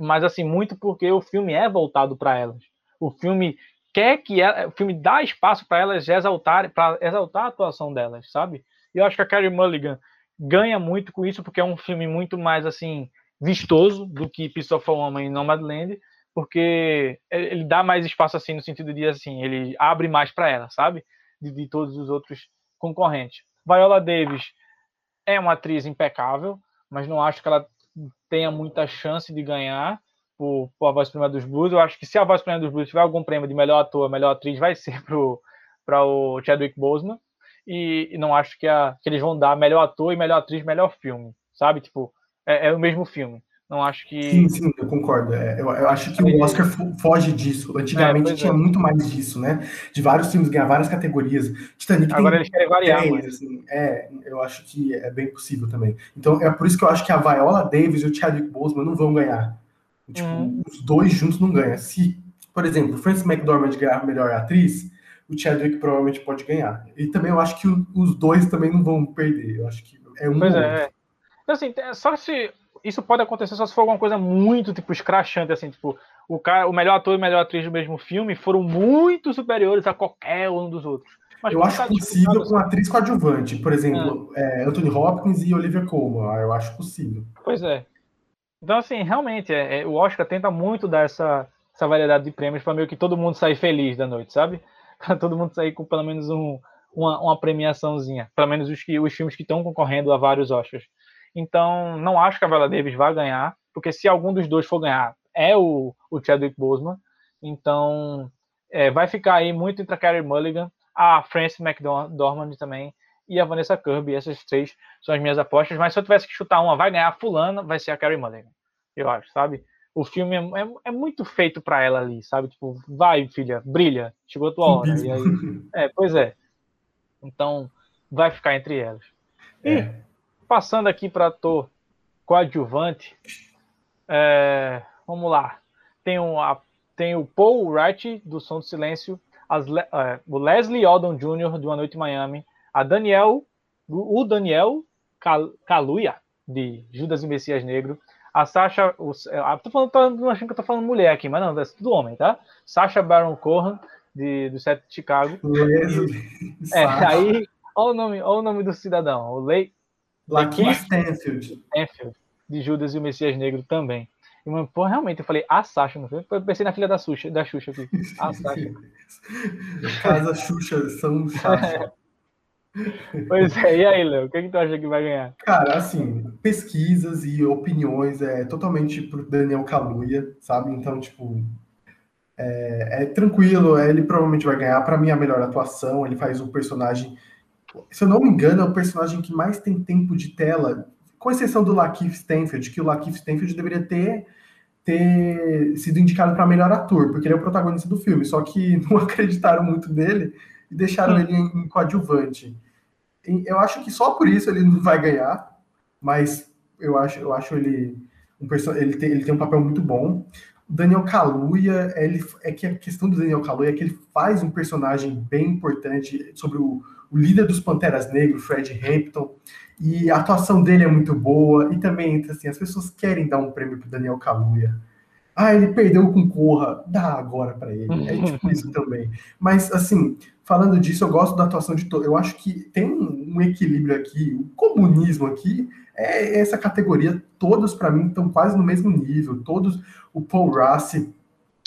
mas, assim, muito porque o filme é voltado para elas. O filme quer que ela, o filme dá espaço para elas exaltar a atuação delas, sabe? E eu acho que a Carey Mulligan ganha muito com isso, porque é um filme muito mais, assim, vistoso do que Piece of Woman e Nomadland, porque ele dá mais espaço, assim, no sentido de, assim, ele abre mais para ela, sabe? De todos os outros concorrentes. Viola Davis é uma atriz impecável, mas não acho que ela tenha muita chance de ganhar por A Voz Suprema dos Blues. Eu acho que se A Voz Suprema dos Blues tiver algum prêmio de melhor ator, melhor atriz, vai ser para o Chadwick Boseman. E não acho que eles vão dar melhor ator e melhor atriz, melhor filme, sabe? Tipo, é o mesmo filme. Não acho que... Sim, eu concordo. Eu acho que o Oscar foge disso. Antigamente tinha muito mais disso, né? De vários filmes ganhar várias categorias. Titanic agora eles querem variar. Assim, eu acho que é bem possível também. Então é por isso que eu acho que a Viola Davis e o Chadwick Boseman não vão ganhar. Tipo, os dois juntos não ganham. Se, por exemplo, Frances McDormand ganhar melhor atriz, o Chadwick provavelmente pode ganhar. E também eu acho que os dois também não vão perder. Eu acho que é um pois ou outro. Então, assim, só se... Isso pode acontecer só se for alguma coisa muito, tipo, escrachante, assim, tipo, o melhor ator e a melhor atriz do mesmo filme foram muito superiores a qualquer um dos outros. Mas eu acho possível com atriz coadjuvante, por exemplo, Anthony Hopkins e Olivia Colman, eu acho possível. Pois é. Então, assim, realmente, o Oscar tenta muito dar essa variedade de prêmios para meio que todo mundo sair feliz da noite, sabe? Para todo mundo sair com pelo menos uma premiaçãozinha, pelo menos os filmes que estão concorrendo a vários Oscars. Então, não acho que a Viola Davis vai ganhar, porque se algum dos dois for ganhar, é o Chadwick Boseman. Então, vai ficar aí muito entre a Carey Mulligan, a Frances McDormand também, e a Vanessa Kirby. Essas três são as minhas apostas, mas se eu tivesse que chutar uma, vai ganhar fulana, vai ser a Carey Mulligan, eu acho, sabe? O filme é muito feito pra ela ali, sabe? Tipo, vai, filha, brilha, chegou a tua hora. E aí, pois é. Então, vai ficar entre elas. E... passando aqui para ator coadjuvante, vamos lá, tem o Paul Wright, do Som do Silêncio, o Leslie Odom Jr., de Uma Noite em Miami, o Daniel Kaluuya, de Judas e o Messias Negro, a Sasha, tô achando que eu tô falando mulher aqui, mas não, é tudo homem, tá? Sacha Baron Cohen, do Os Sete de Chicago. Aí, olha o nome do cidadão, o Lei Stanfield, de Judas e o Messias Negro também. E, pô, realmente, eu falei a Sasha, não foi? Eu pensei na filha da Xuxa aqui. A Sasha. Casa Xuxa, São Sasha. Pois é, e aí, Léo, o que tu acha que vai ganhar? Cara, assim, pesquisas e opiniões totalmente pro Daniel Kaluuya, sabe? Então, tipo, é tranquilo, ele provavelmente vai ganhar. Pra mim, a melhor atuação, ele faz um personagem... Se eu não me engano, é o personagem que mais tem tempo de tela, com exceção do Lakeith Stanfield, que o Lakeith Stanfield deveria ter sido indicado para melhor ator, porque ele é o protagonista do filme, só que não acreditaram muito nele e deixaram ele em coadjuvante. Eu acho que só por isso ele não vai ganhar, mas eu acho ele tem um papel muito bom. O Daniel Kaluuya, que a questão do Daniel Kaluuya é que ele faz um personagem bem importante sobre o líder dos Panteras Negros, Fred Hampton, E a atuação dele é muito boa. E também, assim, as pessoas querem dar um prêmio pro Daniel Kaluuya. Ah, ele perdeu com Corra. Dá agora pra ele. É tipo isso também. Mas, assim, falando disso, eu gosto da atuação de todos. Eu acho que tem um equilíbrio aqui. O comunismo aqui é essa categoria. Todos, pra mim, estão quase no mesmo nível. Todos. O Paul Rassi,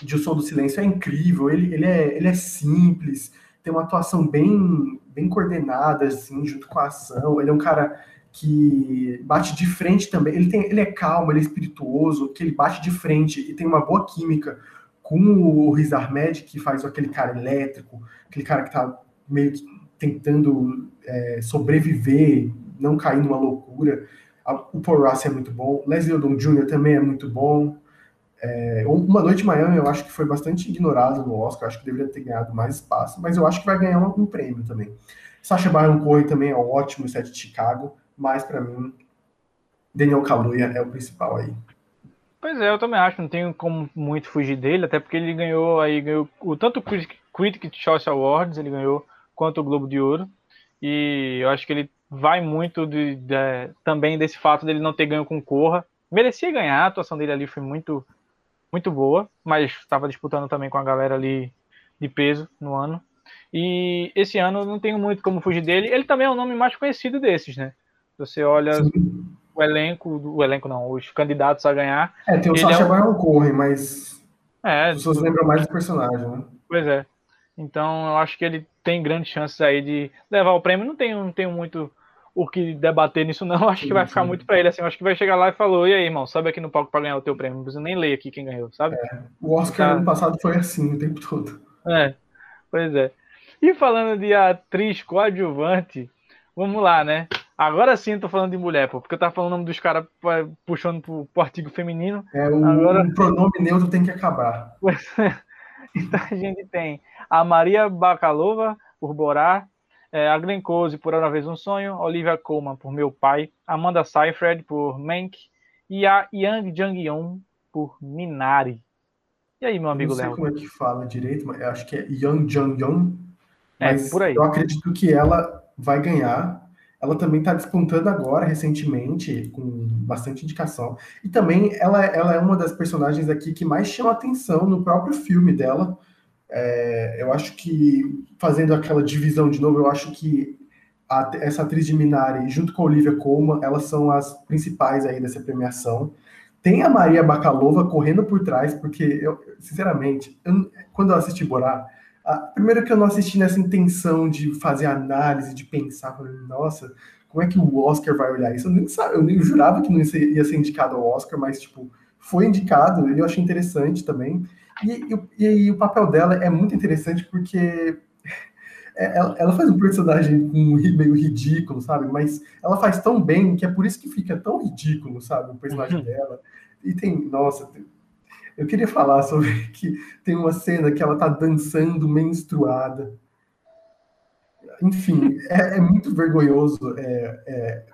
de O Som do Silêncio, é incrível. Ele é simples. Tem uma atuação bem coordenada, assim, junto com a ação. Ele é um cara que bate de frente também. Ele é calmo, ele é espirituoso, que ele bate de frente e tem uma boa química com o Riz Ahmed, que faz aquele cara elétrico, aquele cara que tá meio que tentando sobreviver, não cair numa loucura. O Paul Rassi é muito bom. Leslie Odom Jr. também é muito bom. Uma Noite em Miami eu acho que foi bastante ignorado no Oscar, acho que deveria ter ganhado mais espaço, mas eu acho que vai ganhar um prêmio também. Sacha Baron Cohen também é ótimo, o Sete de Chicago, mas pra mim Daniel Kaluuya é o principal aí. Pois é, eu também acho, não tenho como muito fugir dele, até porque ele ganhou tanto o Critics' Choice Awards, ele ganhou, quanto o Globo de Ouro, e eu acho que ele vai muito também desse fato dele não ter ganho com Corra. Merecia ganhar, a atuação dele ali foi muito boa, mas estava disputando também com a galera ali de peso no ano. E esse ano não tenho muito como fugir dele. Ele também é o nome mais conhecido desses, né? Você olha os candidatos a ganhar. Tem o Sacha Baron Cohen, mas as pessoas lembram mais do personagem, né? Pois é. Então eu acho que ele tem grandes chances aí de levar o prêmio. Não tenho muito o que debater nisso, não. Acho que vai ficar muito pra ele, assim. Acho que vai chegar lá e falou: e aí, irmão, sobe aqui no palco pra ganhar o teu prêmio. Não precisa nem ler aqui quem ganhou, sabe? O Oscar ano passado foi assim o tempo todo. Pois é. E falando de atriz coadjuvante, vamos lá, né? Agora sim eu tô falando de mulher, pô, porque eu tava falando o nome dos caras puxando pro artigo feminino. O pronome neutro tem que acabar. Pois é. Então a gente tem a Maria Bakalova, por Borat, a Glenn Close por Uma Vez um Sonho, Olivia Colman por Meu Pai, Amanda Seyfried por Mank e a Yang Jang-yeon por Minari. E aí, meu amigo Léo? Não sei como é que fala direito, mas eu acho que é Yang Jang-yeon. Mas por aí. Eu acredito que ela vai ganhar. Ela também está despontando agora, recentemente, com bastante indicação. E também ela é uma das personagens aqui que mais chama atenção no próprio filme dela. Eu acho que, fazendo aquela divisão de novo, eu acho que essa atriz de Minari, junto com a Olivia Colman, elas são as principais aí dessa premiação. Tem a Maria Bakalova correndo por trás, porque, sinceramente, quando eu assisti Borat, primeiro que eu não assisti nessa intenção de fazer análise, de pensar, nossa, como é que o Oscar vai olhar isso? Eu jurava que não ia ser indicado ao Oscar, mas, foi indicado, e eu achei interessante também. E o papel dela é muito interessante porque ela faz um personagem meio ridículo, sabe? Mas ela faz tão bem que é por isso que fica tão ridículo, sabe? O personagem dela. E tem... Nossa, eu queria falar sobre que tem uma cena que ela tá dançando menstruada. Enfim, é muito vergonhoso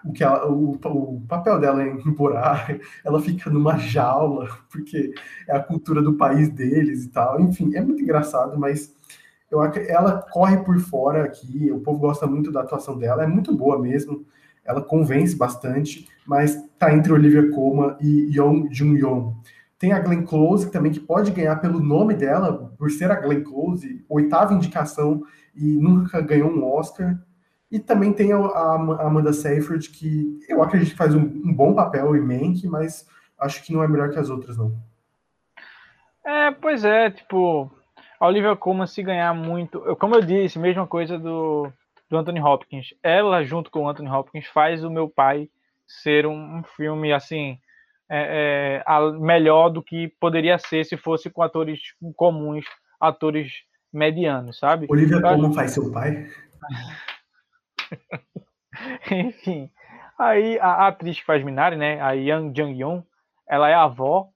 o que o papel dela é em Borat. Ela fica numa jaula, porque é a cultura do país deles e tal. Enfim, é muito engraçado, mas ela corre por fora aqui. O povo gosta muito da atuação dela, é muito boa mesmo. Ela convence bastante, mas tá entre Olivia Colman e Yeon Jung-yeon. Tem a Glenn Close também, que pode ganhar pelo nome dela, por ser a Glenn Close, 8ª indicação e nunca ganhou um Oscar. E também tem a Amanda Seyfried, que eu acredito que faz um bom papel em Mank, mas acho que não é melhor que as outras, não. Pois é, a Olivia Colman, se ganhar muito... Como eu disse, mesma coisa do Anthony Hopkins. Ela, junto com o Anthony Hopkins, faz o Meu Pai ser um filme, assim... melhor do que poderia ser se fosse com atores comuns, atores medianos, sabe? Olivia Colman faz Seu Pai? Enfim, aí a atriz que faz Minari, né, a Yang Jang-yeon, ela é a avó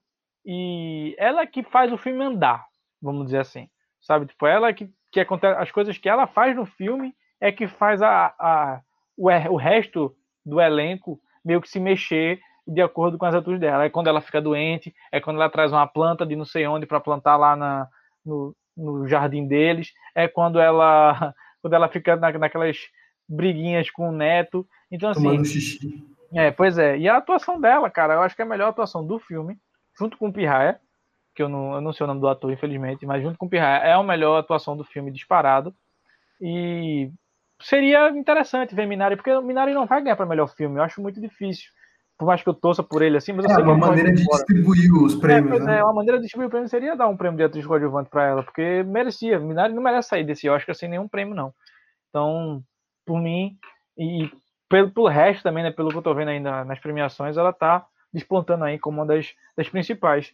e ela que faz o filme andar, vamos dizer assim, sabe? Ela que acontece, as coisas que ela faz no filme é que faz o resto do elenco meio que se mexer de acordo com as atitudes dela. É quando ela fica doente, é quando ela traz uma planta de não sei onde para plantar lá no jardim deles, é quando ela fica naquelas briguinhas com o neto. Então, assim, tomando xixi. É, pois é. E a atuação dela, cara, eu acho que é a melhor atuação do filme, junto com o Pirraia, que eu não sei o nome do ator, infelizmente, mas junto com o Pirraia é a melhor atuação do filme disparado. E seria interessante ver Minari, porque o Minari não vai ganhar para melhor filme, eu acho muito difícil. Por mais que eu torça por ele, assim, mas eu sei que... É, uma maneira de distribuir os prêmios, né? É, uma maneira de distribuir o prêmio seria dar um prêmio de atriz coadjuvante pra ela, porque merecia. Minari não merece sair desse Oscar sem nenhum prêmio, não. Então, por mim, e pelo resto também, né, pelo que eu tô vendo ainda nas premiações, ela tá despontando aí como uma das principais.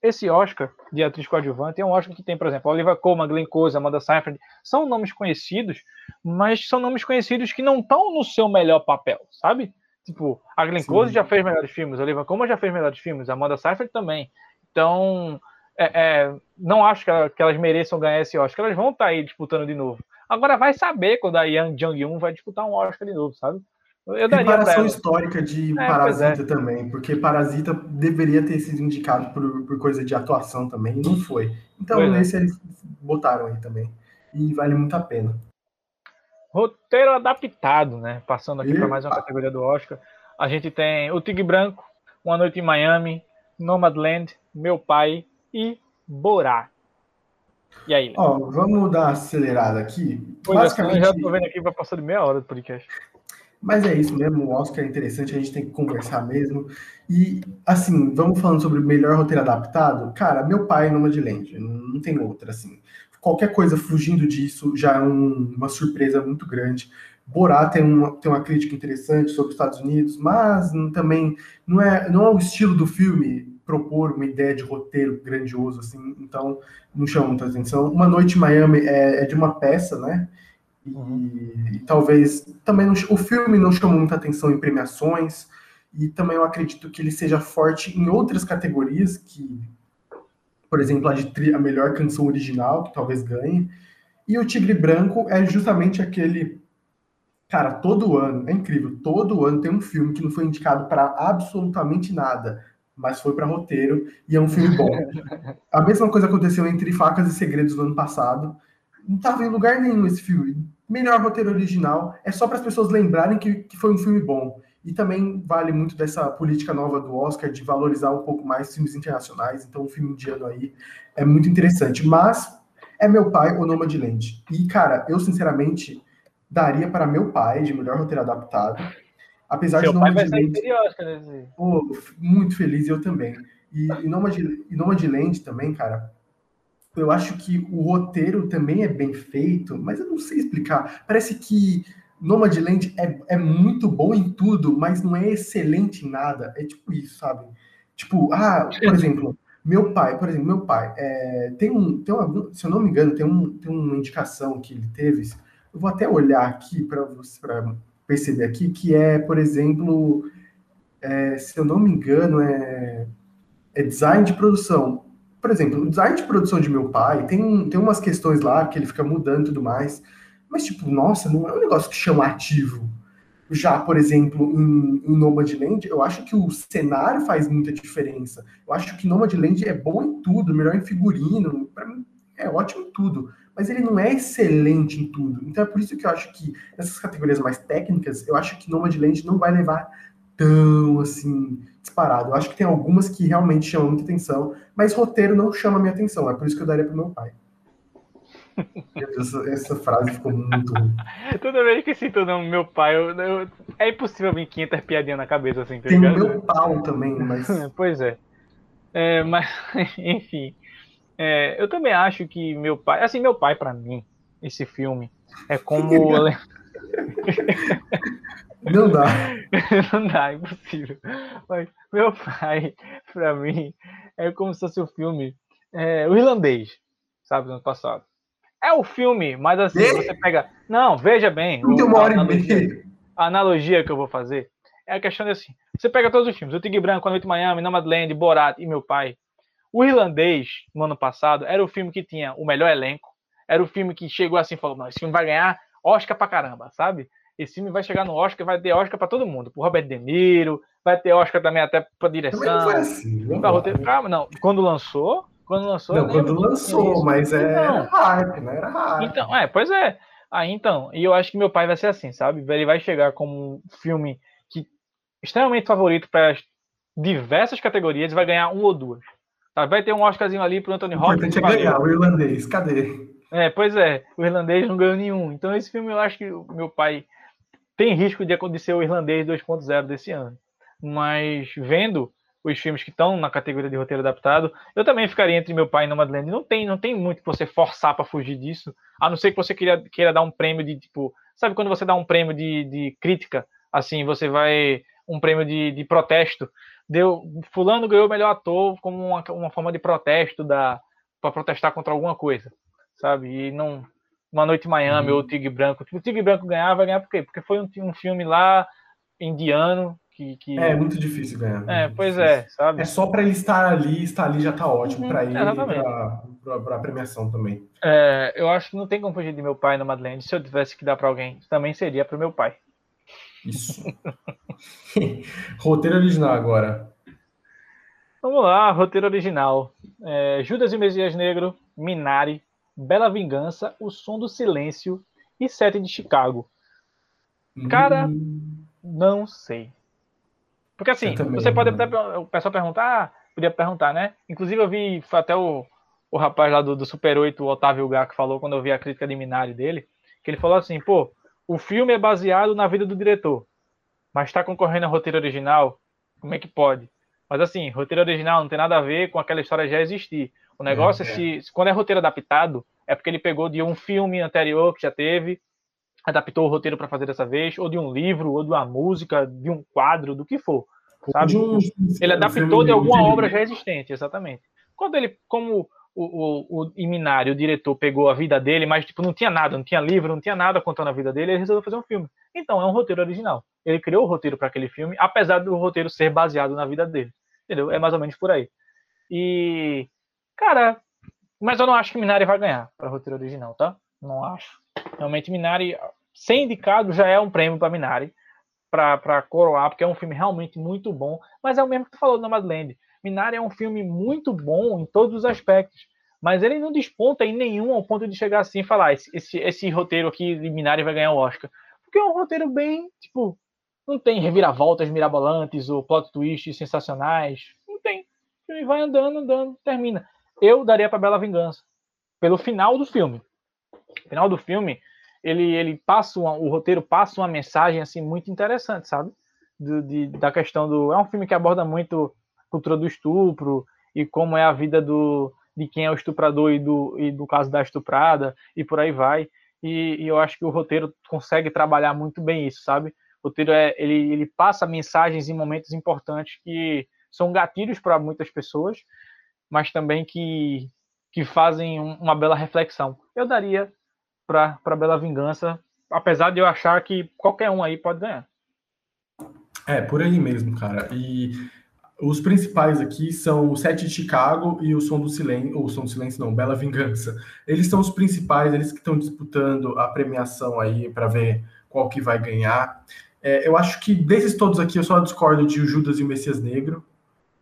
Esse Oscar de atriz coadjuvante é um Oscar que tem, por exemplo, Olivia Colman, Glenn Close, Amanda Seyfried, são nomes conhecidos, mas são nomes conhecidos que não estão no seu melhor papel, sabe? Tipo, a Glenn Close já fez melhores filmes, a Olivia Colman já fez melhores filmes, a Amanda Seyfried também. Então, não acho que elas mereçam ganhar esse Oscar. Elas vão estar aí disputando de novo. Agora vai saber quando a Jang Yoon vai disputar um Oscar de novo, sabe? Eu daria comparação histórica de Parasita também, porque Parasita deveria ter sido indicado por coisa de atuação também, e não foi. Então, nesse eles botaram aí também. E vale muito a pena. Roteiro adaptado, né? Passando aqui para mais uma categoria do Oscar. A gente tem O Tigre Branco, Uma Noite em Miami, Nomadland, Meu Pai e Borat. E aí? Ó, vamos dar uma acelerada aqui. Pois basicamente... já tô vendo aqui, vai passar de meia hora do podcast. Mas é isso mesmo, o Oscar é interessante, a gente tem que conversar mesmo. E, assim, vamos falando sobre melhor roteiro adaptado. Cara, Meu Pai é Nomadland, não tem outra, assim. Qualquer coisa fugindo disso já é uma surpresa muito grande. Borat tem uma crítica interessante sobre os Estados Unidos, mas também não é o estilo do filme propor uma ideia de roteiro grandioso, assim, então não chama muita atenção. Uma Noite em Miami é de uma peça, né? E talvez também o filme não chamou muita atenção em premiações, e também eu acredito que ele seja forte em outras categorias que... Por exemplo, a melhor canção original, que talvez ganhe. E o Tigre Branco é justamente aquele... Cara, todo ano, é incrível, todo ano tem um filme que não foi indicado para absolutamente nada, mas foi para roteiro, e é um filme bom. A mesma coisa aconteceu entre Facas e Segredos no ano passado. Não estava em lugar nenhum esse filme. Melhor roteiro original é só para as pessoas lembrarem que foi um filme bom. E também vale muito dessa política nova do Oscar de valorizar um pouco mais filmes internacionais. Então, o filme indiano aí é muito interessante. Mas é Meu Pai ou Nomadland. E, cara, eu, sinceramente, daria para Meu Pai de melhor roteiro adaptado. Apesar de Nomadland... muito feliz, eu também. E Nomadland também, cara... Eu acho que o roteiro também é bem feito, mas eu não sei explicar. Parece que... Nomadland é muito bom em tudo, mas não é excelente em nada. É tipo isso, sabe? Tipo, por exemplo, Meu Pai se eu não me engano, tem uma indicação que ele teve. Eu vou até olhar aqui para perceber aqui, que é, por exemplo, se eu não me engano, é design de produção. Por exemplo, o design de produção de Meu Pai tem umas questões lá que ele fica mudando e tudo mais. Mas, tipo, nossa, não é um negócio que chama ativo. Já, por exemplo, em Nomadland, eu acho que o cenário faz muita diferença. Eu acho que Nomadland é bom em tudo, melhor em figurino, pra mim é ótimo em tudo. Mas ele não é excelente em tudo. Então é por isso que eu acho que nessas categorias mais técnicas, eu acho que Nomadland não vai levar tão, assim, disparado. Eu acho que tem algumas que realmente chamam muita atenção, mas roteiro não chama a minha atenção. É por isso que eu daria pro Meu Pai. Essa frase ficou muito ruim. Toda vez que cito o nome Meu Pai, é impossível vir 500 piadinhas na cabeça, assim. Tem o Meu Pau também, mas... Pois é. Mas, enfim. Eu também acho que Meu Pai... Assim, Meu Pai, pra mim, esse filme, é como... Não dá. Não dá, impossível. Mas Meu Pai, pra mim, é como se fosse o filme... O Irlandês, sabe, do ano passado. É o filme, mas assim, você pega... Não, veja bem. A analogia que eu vou fazer é a questão de assim... Você pega todos os filmes. O Tigre Branco, A Noite em Miami, Nomadland, Borat e Meu Pai. O Irlandês, no ano passado, era o filme que tinha o melhor elenco. Era o filme que chegou assim e falou... Não, esse filme vai ganhar Oscar pra caramba, sabe? Esse filme vai chegar no Oscar, vai ter Oscar pra todo mundo. Pro Robert De Niro, vai ter Oscar também até pra direção. Também não foi assim. Pra roteiro. Não, quando lançou, mas era hype, né? Era hype. Então, pois é. Aí então, e eu acho que Meu Pai vai ser assim, sabe? Ele vai chegar como um filme que extremamente favorito para as diversas categorias, vai ganhar um ou duas. Tá? Vai ter um Oscarzinho ali pro Anthony Hopkins. O importante é ganhar, o irlandês, cadê? É, pois é, o irlandês não ganhou nenhum. Então esse filme eu acho que Meu Pai tem risco de acontecer o irlandês 2.0 desse ano. Mas vendo os filmes que estão na categoria de roteiro adaptado, eu também ficaria entre Meu Pai e Nomadland. Não tem muito que você forçar para fugir disso, a não ser que você queira dar um prêmio de, tipo... Sabe quando você dá um prêmio de crítica? Assim, você vai... Um prêmio de protesto. Fulano ganhou o melhor ator como uma forma de protesto para protestar contra alguma coisa, sabe? E não... Uma Noite em Miami ou Tigre Branco. O Tigre Branco vai ganhar por quê? Porque foi um filme lá indiano... Que... É muito difícil ganhar. É, pois difícil. É, sabe? É só para ele estar ali já tá ótimo para ele, para a premiação também. É, eu acho que não tem como fugir de Meu Pai, Nomadland. Se eu tivesse que dar para alguém, também seria para o Meu Pai. Isso. Roteiro original agora. Vamos lá, roteiro original. Judas e o Messias Negro, Minari, Bela Vingança, O Som do Silêncio e Sete de Chicago. Cara, não sei. Porque assim, você pode até... O pessoal perguntar, podia perguntar, né? Inclusive eu vi até o rapaz lá do Super 8, o Otávio Gá, que falou, quando eu vi a crítica de Minari dele, que ele falou assim, pô, o filme é baseado na vida do diretor, mas tá concorrendo a roteiro original, como é que pode? Mas assim, roteiro original não tem nada a ver com aquela história já existir. O negócio se quando é roteiro adaptado, é porque ele pegou de um filme anterior que já teve, adaptou o roteiro para fazer dessa vez, ou de um livro, ou de uma música, de um quadro, do que for, sabe? Ele adaptou de alguma obra já existente, exatamente. Quando ele, como o Minari, o diretor, pegou a vida dele, mas tipo, não tinha nada, não tinha livro, não tinha nada contando a vida dele, ele resolveu fazer um filme. Então, é um roteiro original. Ele criou o roteiro para aquele filme, apesar do roteiro ser baseado na vida dele. Entendeu? É mais ou menos por aí. E, cara, mas eu não acho que Minari vai ganhar para roteiro original, tá? Não acho. Realmente, Minari, ser indicado já é um prêmio para Minari, para coroar, porque é um filme realmente muito bom. Mas é o mesmo que tu falou do Nomadland. Minari é um filme muito bom em todos os aspectos, mas ele não desponta em nenhum ao ponto de chegar assim e falar esse roteiro aqui de Minari vai ganhar o Oscar. Porque é um roteiro bem, tipo, não tem reviravoltas mirabolantes ou plot twists sensacionais. Não tem. Ele vai andando, termina. Eu daria para Bela Vingança, pelo final do filme. No final do filme, ele passa o roteiro passa uma mensagem assim muito interessante, sabe? Da questão do... É um filme que aborda muito a cultura do estupro e como é a vida de quem é o estuprador e do caso da estuprada e por aí vai. E eu acho que o roteiro consegue trabalhar muito bem isso, sabe? O roteiro ele passa mensagens em momentos importantes que são gatilhos para muitas pessoas, mas também que fazem uma bela reflexão. Eu daria para Bela Vingança, apesar de eu achar que qualquer um aí pode ganhar. É, por aí mesmo, cara. E os principais aqui são o Sete de Chicago e o Som do Silêncio, ou o Som do Silêncio não, Bela Vingança. Eles são os principais, eles que estão disputando a premiação aí para ver qual que vai ganhar. Eu acho que desses todos aqui eu só discordo de Judas e o Messias Negro,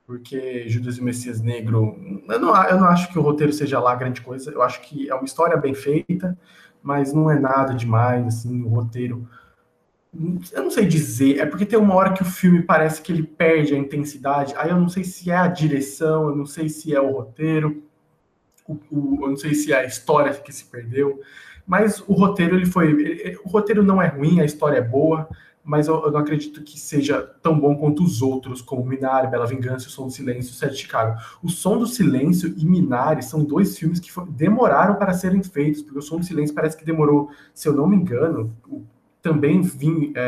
porque Judas e o Messias Negro, eu não acho que o roteiro seja lá grande coisa, eu acho que é uma história bem feita, mas não é nada demais, assim, o roteiro... Eu não sei dizer, é porque tem uma hora que o filme parece que ele perde a intensidade, aí eu não sei se é a direção, eu não sei se é o roteiro, eu não sei se é a história que se perdeu, mas o roteiro, o roteiro não é ruim, a história é boa, mas eu não acredito que seja tão bom quanto os outros, como Minari, Bela Vingança, O Som do Silêncio e Sete de Chicago. O Som do Silêncio e Minari são dois filmes que demoraram para serem feitos, porque O Som do Silêncio parece que demorou, se eu não me engano, também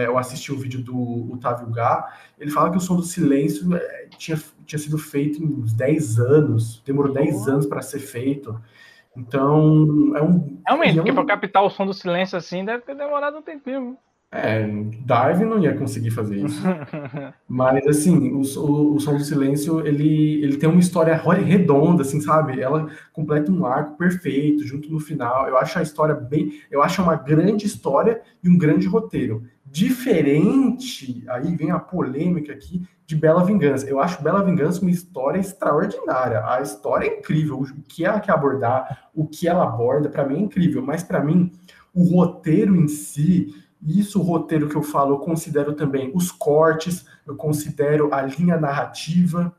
eu assisti o vídeo do Otávio Gá, ele fala que O Som do Silêncio tinha sido feito em uns 10 anos, demorou 10 anos para ser feito. Então, Realmente, porque para captar O Som do Silêncio assim, deve ter demorado um tempinho. Darwin não ia conseguir fazer isso. Mas, assim, o Som do Silêncio, ele tem uma história redonda, assim, sabe? Ela completa um arco perfeito, junto no final. Eu acho a história bem... Eu acho uma grande história e um grande roteiro. Diferente, aí vem a polêmica aqui, de Bela Vingança. Eu acho Bela Vingança uma história extraordinária. A história é incrível. O que ela quer abordar, o que ela aborda, para mim é incrível. Mas, para mim... o roteiro em si, e isso o roteiro que eu falo, eu considero também os cortes, eu considero a linha narrativa.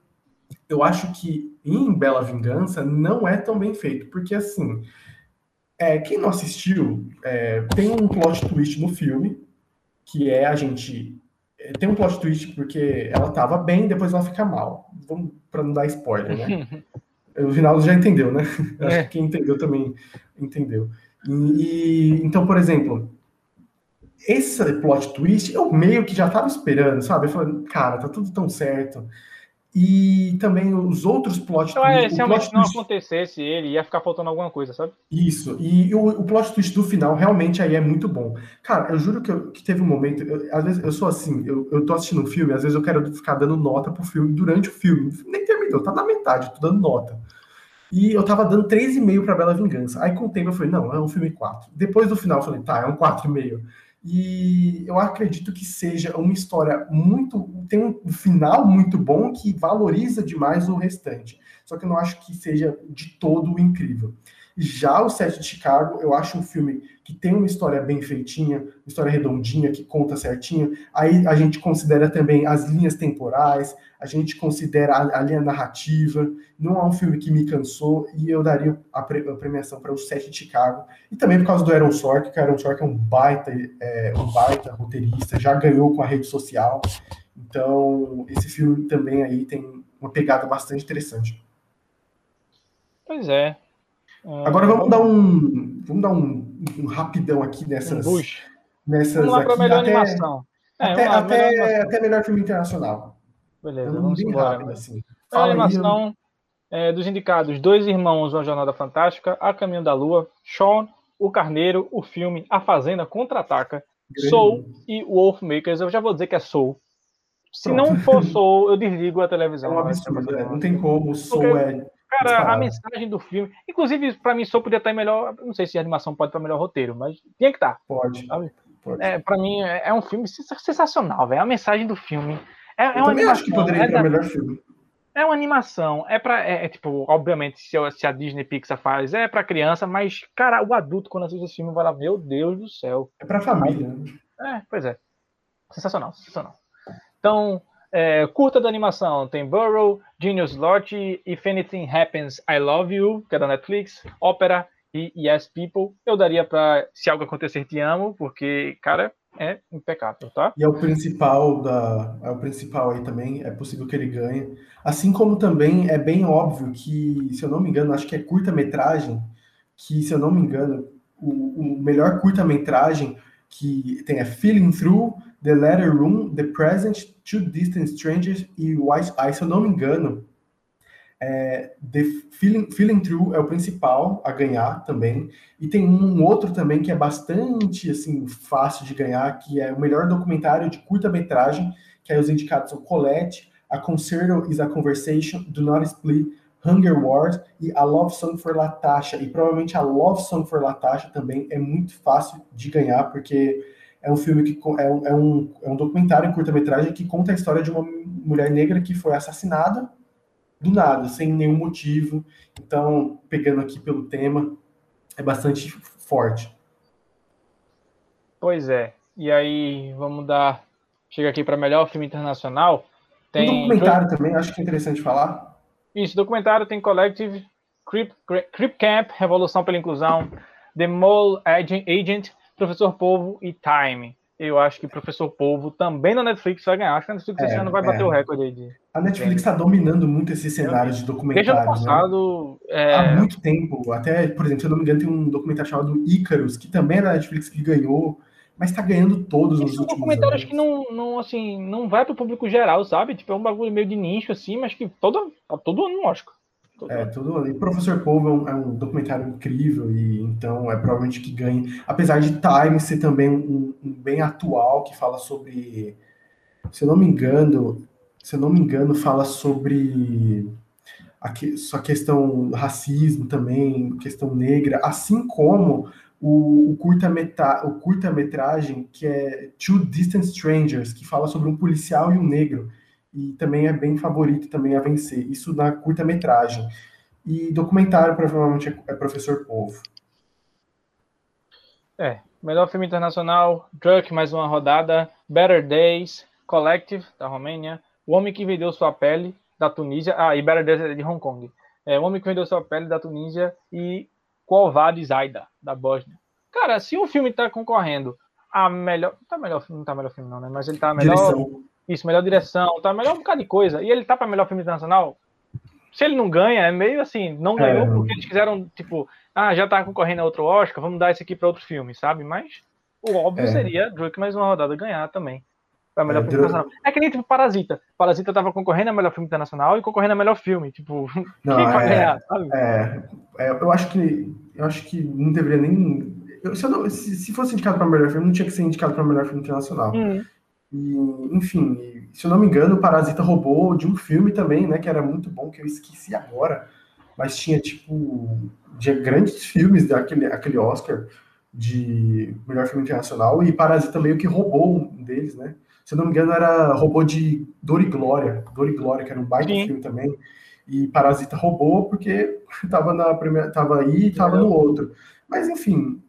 Eu acho que em Bela Vingança não é tão bem feito, porque assim, quem não assistiu, tem um plot twist no filme, que é a gente... Tem um plot twist porque ela tava bem, depois ela fica mal. Vamos para não dar spoiler, né? O Rinaldo já entendeu, né? Eu acho que quem entendeu também entendeu. E então, por exemplo, esse plot twist eu meio que já tava esperando, sabe? Eu falei, cara, tá tudo tão certo. E também os outros plot twists... Se realmente não acontecesse, ele ia ficar faltando alguma coisa, sabe? Isso. E o plot twist do final realmente aí é muito bom. Cara, eu juro que teve um momento... às vezes eu sou assim, eu tô assistindo um filme, às vezes eu quero ficar dando nota pro filme durante o filme. Nem terminou, tá na metade, tô dando nota. E eu tava dando 3,5 pra Bela Vingança. Aí com o tempo eu falei, não, é um filme 4. Depois do final eu falei, tá, é um 4,5. E eu acredito que seja uma história muito... tem um final muito bom que valoriza demais o restante. Só que eu não acho que seja de todo incrível. Já o Sete de Chicago, eu acho um filme que tem uma história bem feitinha, uma história redondinha, que conta certinho. Aí a gente considera também as linhas temporais, a gente considera a linha narrativa. Não é um filme que me cansou, e eu daria a premiação para o Sete de Chicago. E também por causa do Aaron Sorkin, que o Aaron Sorkin é um baita roteirista, já ganhou com a rede social. Então, esse filme também aí tem uma pegada bastante interessante. Pois é. Agora vamos dar um rapidão aqui nessas vamos lá para a melhor animação. Até melhor filme internacional. Beleza, vamos embora. Rápido, assim. A animação dos indicados: Dois Irmãos, Uma Jornada Fantástica, A Caminho da Lua, Shaun, O Carneiro, O Filme, A Fazenda Contra-Ataca, Soul e Wolfmakers. Eu já vou dizer que é Soul. Se não for Soul, eu desligo a televisão. É um absurdo, não tem como. Soul é... Cara, a mensagem do filme... Inclusive, pra mim, Soul podia estar em melhor... Não sei se a animação pode estar melhor roteiro, mas tinha que estar. Pode. Pra mim, é um filme sensacional, velho. A mensagem do filme... Eu acho que poderia ir pra melhor filme. É uma animação. Tipo, obviamente, se a Disney Pixar faz, é pra criança, mas, cara, o adulto, quando assiste esse filme, vai lá, meu Deus do céu. É pra família. Pois é. Sensacional. Então... curta da animação tem Burrow, Genius Lodge, If Anything Happens, I Love You, que é da Netflix, Ópera e Yes People. Eu daria pra Se Algo Acontecer Te Amo, porque, cara, é impecável, tá? E é o principal aí também, é possível que ele ganhe. Assim como também é bem óbvio que, se eu não me engano, acho que é curta-metragem, que, se eu não me engano, o melhor curta-metragem que tem é Feeling Through, The Letter Room, The Present, Two Distant Strangers e White Eye. Se eu não me engano, The Feeling Through é o principal a ganhar também. E tem um outro também que é bastante assim, fácil de ganhar, que é o melhor documentário de curta-metragem, que aí os indicados são Colette, A Concerto is a Conversation, Do Not Split, Hunger Wars e A Love Song for Latasha. E provavelmente A Love Song for Latasha também é muito fácil de ganhar, porque... é um filme que é um documentário em curta-metragem que conta a história de uma mulher negra que foi assassinada do nada, sem nenhum motivo. Então, pegando aqui pelo tema, é bastante forte. Pois é. E aí, vamos dar... Chega aqui para melhor filme internacional. Tem um documentário também, acho que é interessante falar. Isso, documentário tem Collective, Crip Camp, Revolução pela Inclusão, The Mole Agent, Professor Polvo e Time. Eu acho que Professor Polvo também na Netflix vai ganhar. Acho que a Netflix esse ano vai bater o recorde aí. A Netflix está dominando muito esse cenário de documentários. Desde o ano passado... Né? Há muito tempo. Até, por exemplo, se eu não me engano, tem um documentário chamado Ícaros, que também era da Netflix que ganhou, mas está ganhando todos nos últimos documentários anos. Que não vai para o público geral, sabe? Tipo, é um bagulho meio de nicho, assim, mas que todo ano, lógico. E Professor Polvo é um documentário incrível, e então é provavelmente que ganhe, apesar de Time ser também um bem atual, que fala sobre, se eu não me engano, fala sobre a questão racismo também, questão negra, assim como o curta-metragem que é Two Distant Strangers, que fala sobre um policial e um negro. E também é bem favorito também a vencer. Isso na curta-metragem. E documentário, provavelmente, é Professor Polvo. Melhor filme internacional, Druk, mais uma rodada, Better Days, Collective, da Romênia, O Homem que Vendeu Sua Pele, da Tunísia, e Better Days é de Hong Kong, O Homem que Vendeu Sua Pele, da Tunísia, e Quo Vadis Aida, da Bósnia. Cara, se um filme tá concorrendo a melhor... Não tá melhor filme não, né? Mas ele tá a melhor... Direção. Isso, melhor direção, tá melhor um bocado de coisa. E ele tá pra melhor filme internacional... Se ele não ganha, é meio assim, não ganhou porque eles quiseram, tipo, já tá concorrendo a outro Oscar, vamos dar esse aqui pra outro filme, sabe? Mas o óbvio seria Druk mais uma rodada ganhar também. Pra melhor filme internacional. É que nem, tipo, Parasita. Parasita tava concorrendo a melhor filme internacional e concorrendo a melhor filme, tipo, não, quem vai ganhar, sabe? Eu acho que não deveria nem... Se fosse indicado pra melhor filme, não tinha que ser indicado pra melhor filme internacional. E, enfim, se eu não me engano, o Parasita roubou de um filme também, né, que era muito bom, que eu esqueci agora, mas tinha, tipo, de grandes filmes daquele Oscar de melhor filme internacional, e Parasita meio que roubou um deles, né, se eu não me engano era roubou de Dor e Glória, que era um baita filme também, e Parasita roubou porque tava na primeira, tava aí e tava no outro, mas enfim,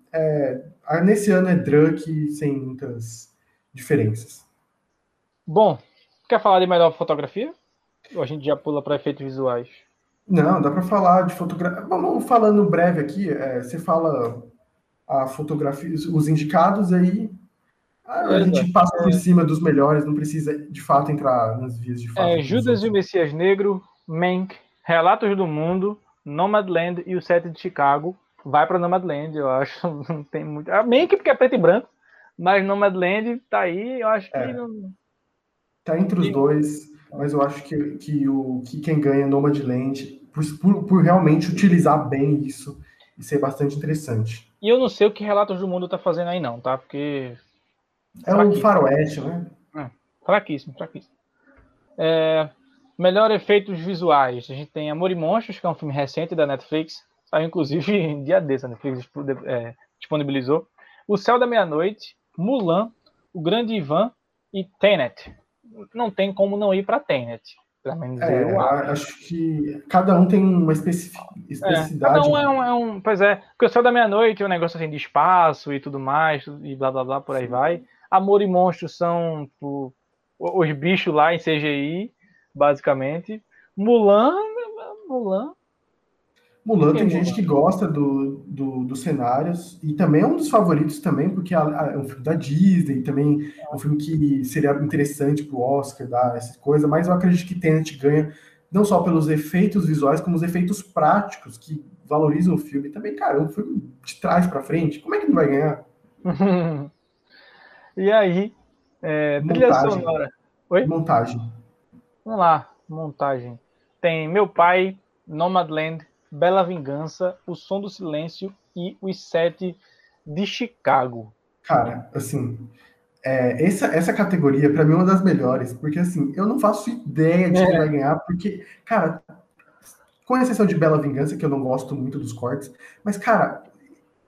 nesse ano é Druk sem muitas diferenças. Bom, quer falar de melhor fotografia? Ou a gente já pula para efeitos visuais? Não, dá para falar de fotografia. Vamos falando breve aqui. Você fala a fotografia, os indicados, aí a gente passa por cima dos melhores, não precisa de fato entrar nas vias de fato. Judas e o Messias Negro, Mank, Relatos do Mundo, Nomadland e Os Sete de Chicago. Vai para Nomadland, eu acho. Não tem muito. Mank porque é preto e branco, mas Nomadland tá aí, eu acho que não. Tá entre os dois, mas eu acho que quem ganha é Nomadland por realmente utilizar bem isso e ser bastante interessante. E eu não sei o que Relatos do Mundo tá fazendo aí não, tá? Porque... É o faroeste, né? Fraquíssimo. Melhor efeitos visuais. A gente tem Amor e Monstros, que é um filme recente da Netflix. Saiu inclusive em dia desse, a Netflix disponibilizou. O Céu da Meia-Noite, Mulan, O Grande Ivan e Tenet. Não tem como não ir para Tenet. Pelo menos eu acho que cada um tem uma especificidade. Cada um é um... Pois é. Porque O Céu da Meia-Noite é um negócio assim de espaço e tudo mais, e blá, blá, blá, por aí vai. Amor e Monstros são tipo, os bichos lá em CGI, basicamente. Mulan tem gente que gosta dos cenários e também é um dos favoritos também, porque é um filme da Disney, também é um filme que seria interessante pro Oscar, dar essas coisas, mas eu acredito que Tenet ganha não só pelos efeitos visuais, como os efeitos práticos que valorizam o filme. E também, cara, é um filme de trás para frente, como é que não vai ganhar? E aí, trilha sonora. Oi? Montagem. Vamos lá, montagem. Tem Meu Pai, Nomadland, Bela Vingança, O Som do Silêncio e Os Sete de Chicago. Cara, assim, essa categoria, pra mim, é uma das melhores, porque, assim, eu não faço ideia de quem vai ganhar, porque, cara, com exceção de Bela Vingança, que eu não gosto muito dos cortes, mas, cara,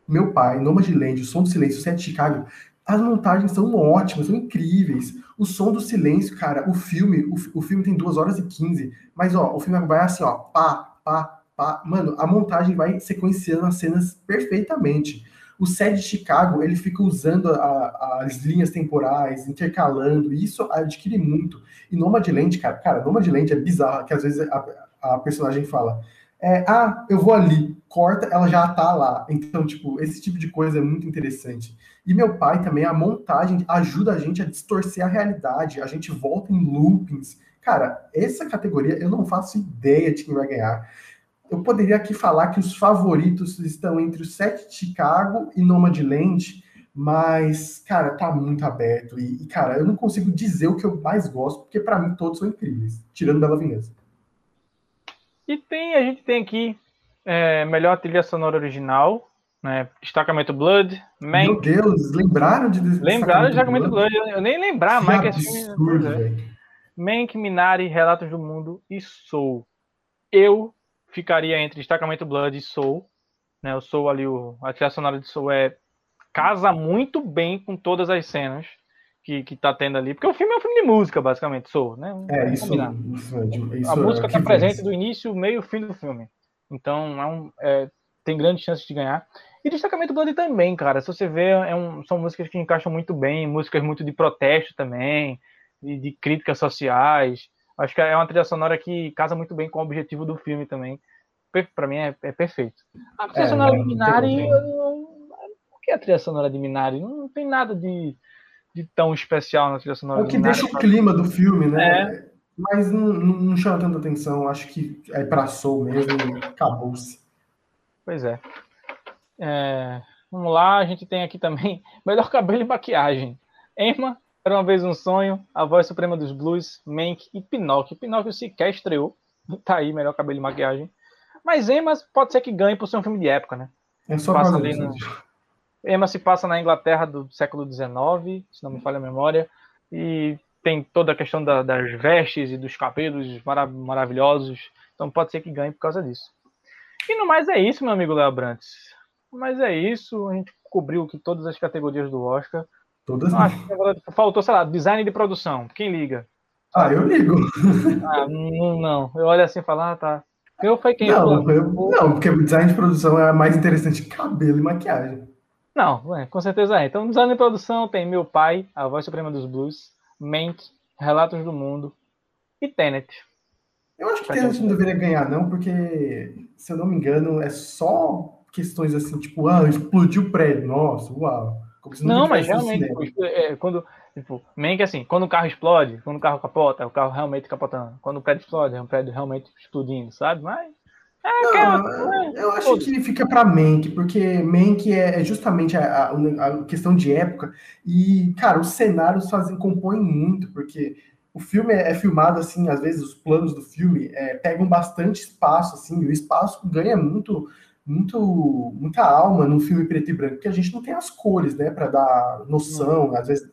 Meu Pai, Nomadland, O Som do Silêncio, Os Sete de Chicago, as montagens são ótimas, são incríveis. O Som do Silêncio, cara, o filme tem 2 horas e 15, mas, ó, o filme vai assim, ó, pá, pá, mano, a montagem vai sequenciando as cenas perfeitamente. O Sete de Chicago, ele fica usando as linhas temporais, intercalando, e isso adquire muito. E Nomadland, cara, Nomadland é bizarro, que às vezes a personagem fala eu vou ali, corta, ela já tá lá. Então, tipo, esse tipo de coisa é muito interessante. E Meu Pai também, a montagem ajuda a gente a distorcer a realidade, a gente volta em loopings. Cara, essa categoria, eu não faço ideia de quem vai ganhar. Eu poderia aqui falar que os favoritos estão entre Os Sete de Chicago e Nomadland, mas, cara, tá muito aberto. E, cara, eu não consigo dizer o que eu mais gosto, porque pra mim todos são incríveis, tirando Bela Vingança. E a gente tem aqui melhor trilha sonora original, né? Destacamento Blood, Mank. Meu Deus, lembraram de Destacamento Blood? Eu nem lembrava mais que absurdo, velho. Mank, Minari, Relatos do Mundo e Soul. Eu ficaria entre Destacamento Blood e Soul, né? O Soul ali, a trilha sonora de Soul casa muito bem com todas as cenas que tá tendo ali, porque o filme é um filme de música, basicamente, Soul, né? Isso a música tá presente do início, meio, fim do filme. Então, tem grande chance de ganhar. E Destacamento Blondie também, cara. Se você vê, são músicas que encaixam muito bem, músicas muito de protesto também, de críticas sociais. Acho que é uma trilha sonora que casa muito bem com o objetivo do filme também. Pra mim é perfeito. A trilha sonora de Minari... Por que a trilha sonora de Minari? Não tem nada de tão especial na trilha sonora de Minari. É o que deixa o clima do filme, né? É. Mas não chama tanta atenção. Acho que é pra Soul mesmo. Acabou-se. Pois é. Vamos lá, a gente tem aqui também Melhor Cabelo e Maquiagem. Emma, Era Uma Vez Um Sonho, A Voz Suprema dos Blues, Mank e Pinóquio. Pinóquio sequer estreou. Tá aí, Melhor Cabelo e Maquiagem. Mas Emma pode ser que ganhe por ser um filme de época, né? Emma se passa na Inglaterra do século XIX, se não me falha a memória. E tem toda a questão das vestes e dos cabelos maravilhosos. Então pode ser que ganhe por causa disso. E no mais é isso, meu amigo Léo Abrantes. Mas é isso, a gente cobriu que todas as categorias do Oscar. Todas. Faltou, sei lá, design de produção. Quem liga? Eu ligo. Não. Eu olho assim e falo, tá. Eu foi quem? Não, porque design de produção é mais interessante que cabelo e maquiagem. Não, com certeza é. Então, design de produção tem Meu Pai, A Voz Suprema dos Blues, Mank, Relatos do Mundo e Tenet. Eu acho que Tenet não deveria ganhar, não, porque, se eu não me engano, é só questões assim, tipo, explodiu o prédio, nossa, uau. Não, mas realmente, quando o carro explode, quando o carro capota, o carro realmente capotando. Quando o prédio explode, é um prédio realmente explodindo, sabe? Mas... eu acho que fica pra Mank, porque Mank é justamente a questão de época e, cara, os cenários compõem muito, porque o filme é filmado assim, às vezes os planos do filme pegam bastante espaço, assim, e o espaço ganha muita alma num filme preto e branco, porque a gente não tem as cores, né, para dar noção, às vezes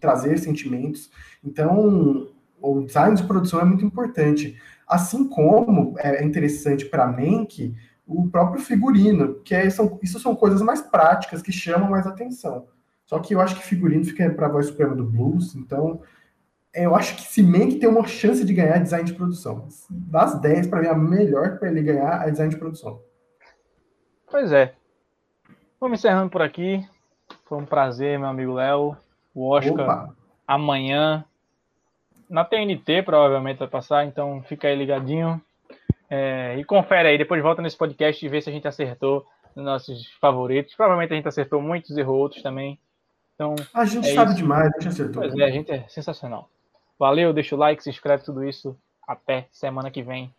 trazer sentimentos. Então, o design de produção é muito importante. Assim como é interessante para Mank o próprio figurino, que são coisas mais práticas que chamam mais atenção. Só que eu acho que figurino fica para a Voz Suprema do Blues, então eu acho que se Mank tem uma chance de ganhar design de produção. Das 10, para mim, a melhor para ele ganhar é design de produção. Pois é. Vamos encerrando por aqui. Foi um prazer, meu amigo Léo. O Oscar amanhã na TNT provavelmente vai passar, então fica aí ligadinho. E confere aí, depois volta nesse podcast e vê se a gente acertou nos nossos favoritos. Provavelmente a gente acertou muitos, errou outros também. Então, a gente sabe isso. Demais, a gente acertou. Pois é, a gente é sensacional. Valeu, deixa o like, se inscreve, tudo isso. Até semana que vem.